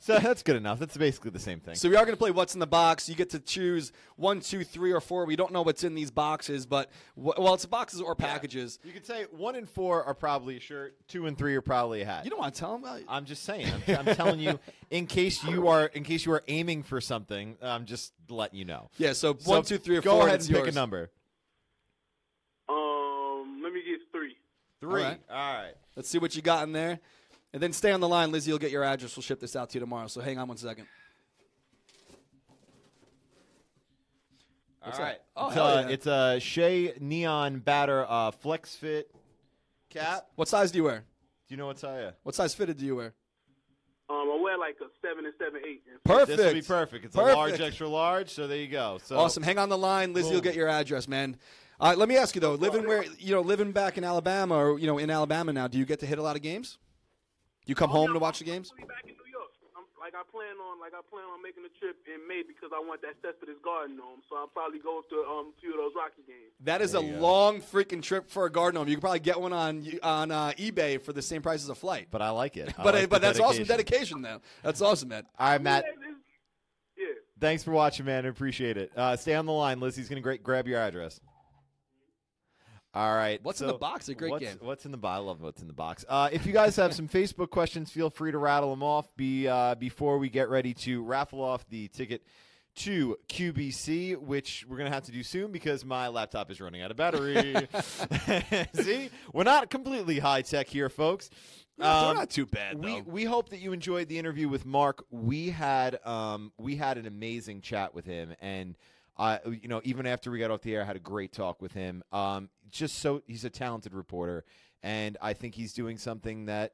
so that's good enough. That's basically the same thing. So we are going to play What's in the Box. You get to choose 1, 2, 3, or 4. We don't know what's in these boxes, but well, it's boxes or packages. Yeah. You could say 1 and 4 are probably a shirt, 2 and 3 are probably a hat. You don't want to tell them. I'm just saying. I'm telling you in case you are aiming for something. I'm just letting you know. Yeah. So 1, 2, 3, or 4. Go ahead and pick a number. Let me get 3. 3. All right. Let's see what you got in there. And then stay on the line, Lizzie. You'll get your address. We'll ship this out to you tomorrow. So hang on one second. All right. Oh, it's a Shea Neon Batter Flex Fit cap. What size do you wear? Do you know what size? Yeah. What size fitted do you wear? I wear like a 7 and 7/8. Perfect. This will be perfect. It's perfect. A large, extra large. So there you go. So awesome. Hang on the line, Lizzie. Boom. You'll get your address, man. All right, let me ask you though, living back in Alabama or in Alabama now, do you get to hit a lot of games? You come home to watch the games? I'm back in New York. I plan on making a trip in May because I want that Cespedes Garden Gnome, so I'll probably go up to a few of those Rocky games. That is a long freaking trip for a Garden Gnome. You can probably get one on eBay for the same price as a flight. But I like it. But that's awesome dedication though. That's awesome, man. All right, Matt. Yeah. Thanks for watching, man. I appreciate it. Stay on the line, Lizzie's going to grab your address. All right. What's in the Box? A great game. What's in the Box? I love What's in the Box. If you guys have some Facebook questions, feel free to rattle them off before we get ready to raffle off the ticket to QBC, which we're going to have to do soon because my laptop is running out of battery. See? We're not completely high-tech here, folks. They're not too bad, though. We hope that you enjoyed the interview with Mark. We had an amazing chat with him, and even after we got off the air, I had a great talk with him. He's a talented reporter, and I think he's doing something that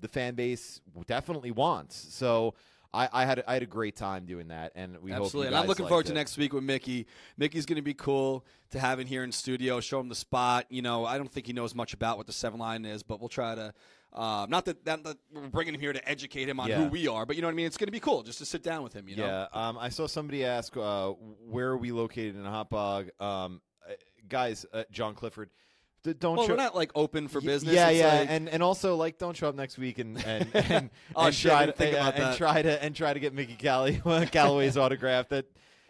the fan base definitely wants. So I had a great time doing that, and we absolutely. Hope you guys and I'm looking forward to next week with Mickey. Mickey's going to be cool to have in here in studio. Show him the spot. I don't think he knows much about what the 7 Line is, but we'll try to. Not that we're bringing him here to educate him on who we are, but you know what I mean? It's going to be cool just to sit down with him, know? Yeah. I saw somebody ask, where are we located in a hot bog? Guys, John Clifford. We're not like open for business. Yeah, like, and also like don't show up next week and try to get Mickey Callaway's autograph. That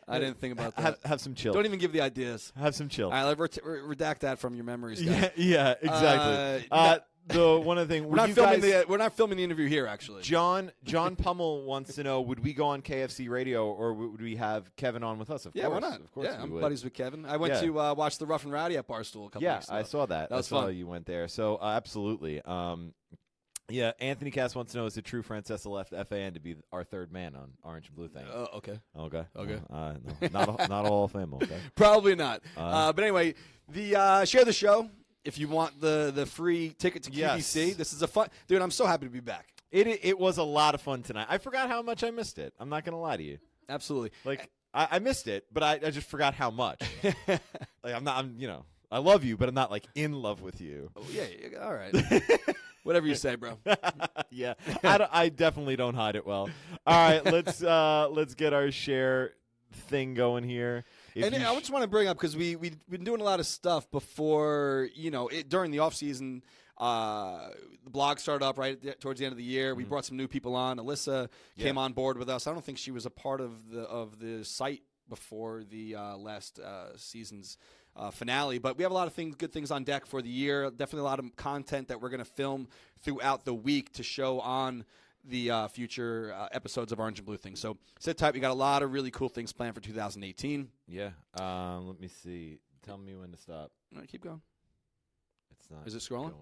I didn't think about that. Have some chill. Don't even give the ideas. Have some chill. All right, redact that from your memories, guys. Yeah, exactly. the one other thing. We're not filming the interview here, actually. John Pummel wants to know: would we go on KFC Radio, or would we have Kevin on with us? Of course, why not? Of course, yeah. I'm buddies with Kevin. I went to watch the Rough and Rowdy at Barstool a couple weeks ago. I saw that. That was fun. You went there, so absolutely. Yeah, Anthony Cass wants to know: is it true Francesa left FAN to be our third man on Orange and Blue Thing? Okay. No, not a Hall of Fame. Okay, probably not. But anyway, share the show if you want the free ticket to QVC. Yes. This is a fun dude. I'm so happy to be back. It was a lot of fun tonight. I forgot how much I missed it. I'm not gonna lie to you. Absolutely. Like I missed it, but I just forgot how much. I love you, but I'm not like in love with you. Oh yeah. All right. Whatever you say, bro. Yeah, I definitely don't hide it well. All right, let's get our share thing going here. I just want to bring up, because we've been doing a lot of stuff before, during the off season. The blog started up towards the end of the year. We brought some new people on. Alyssa came on board with us. I don't think she was a part of the site before the last season's finale, but we have a lot of good things on deck for the year. Definitely a lot of content that we're going to film throughout the week to show on the future episodes of Orange and Blue Thing. So sit tight. We got a lot of really cool things planned for 2018. Yeah. Let me see. Tell me when to stop. All right, keep going. It's not. Is it scrolling?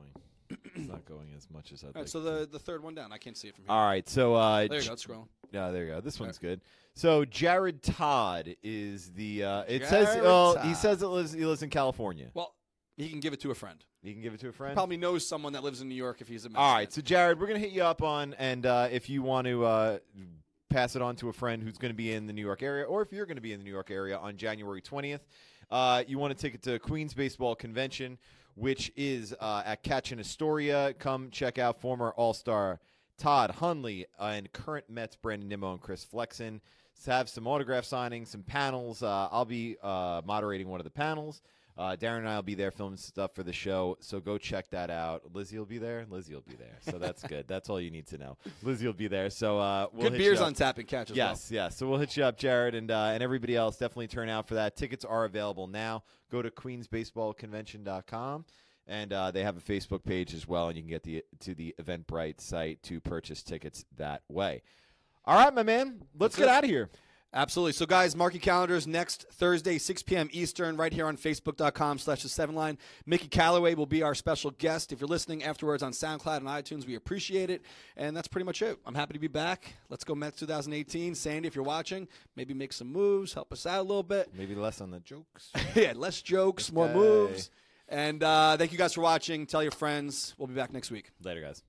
It's not going as much as I think. All right, so the third one down. I can't see it from here. All right, so there you go. It's scrolling. Yeah, there you go. This one's good. So Jared Todd is the. He says he lives in California. Well, he can give it to a friend. He probably knows someone that lives in New York if he's a. All right, so Jared, we're gonna hit you up on, and if you want to pass it on to a friend who's going to be in the New York area, or if you're going to be in the New York area on January 20th, you want to take it to Queens Baseball Convention, which is at Catch in Astoria. Come check out former All-Star Todd Hundley and current Mets Brandon Nimmo and Chris Flexen. So have some autograph signings, some panels. I'll be moderating one of the panels. Darren and I will be there filming stuff for the show, so go check that out. Lizzie will be there, so that's good. That's all you need to know. Lizzie will be there, so we'll good beers on tap and Catch as well. Yes. So we'll hit you up, Jared, and everybody else. Definitely turn out for that. Tickets are available now. Go to queensbaseballconvention.com, and they have a Facebook page as well, and you can get to the Eventbrite site to purchase tickets that way. All right, my man, let's get out of here. Absolutely. So, guys, mark your calendars next Thursday, 6 p.m. Eastern, right here on Facebook.com/The7Line. Mickey Callaway will be our special guest. If you're listening afterwards on SoundCloud and iTunes, we appreciate it. And that's pretty much it. I'm happy to be back. Let's go Mets 2018. Sandy, if you're watching, maybe make some moves. Help us out a little bit. Maybe less on the jokes. Yeah, less jokes, more moves. And thank you guys for watching. Tell your friends. We'll be back next week. Later, guys.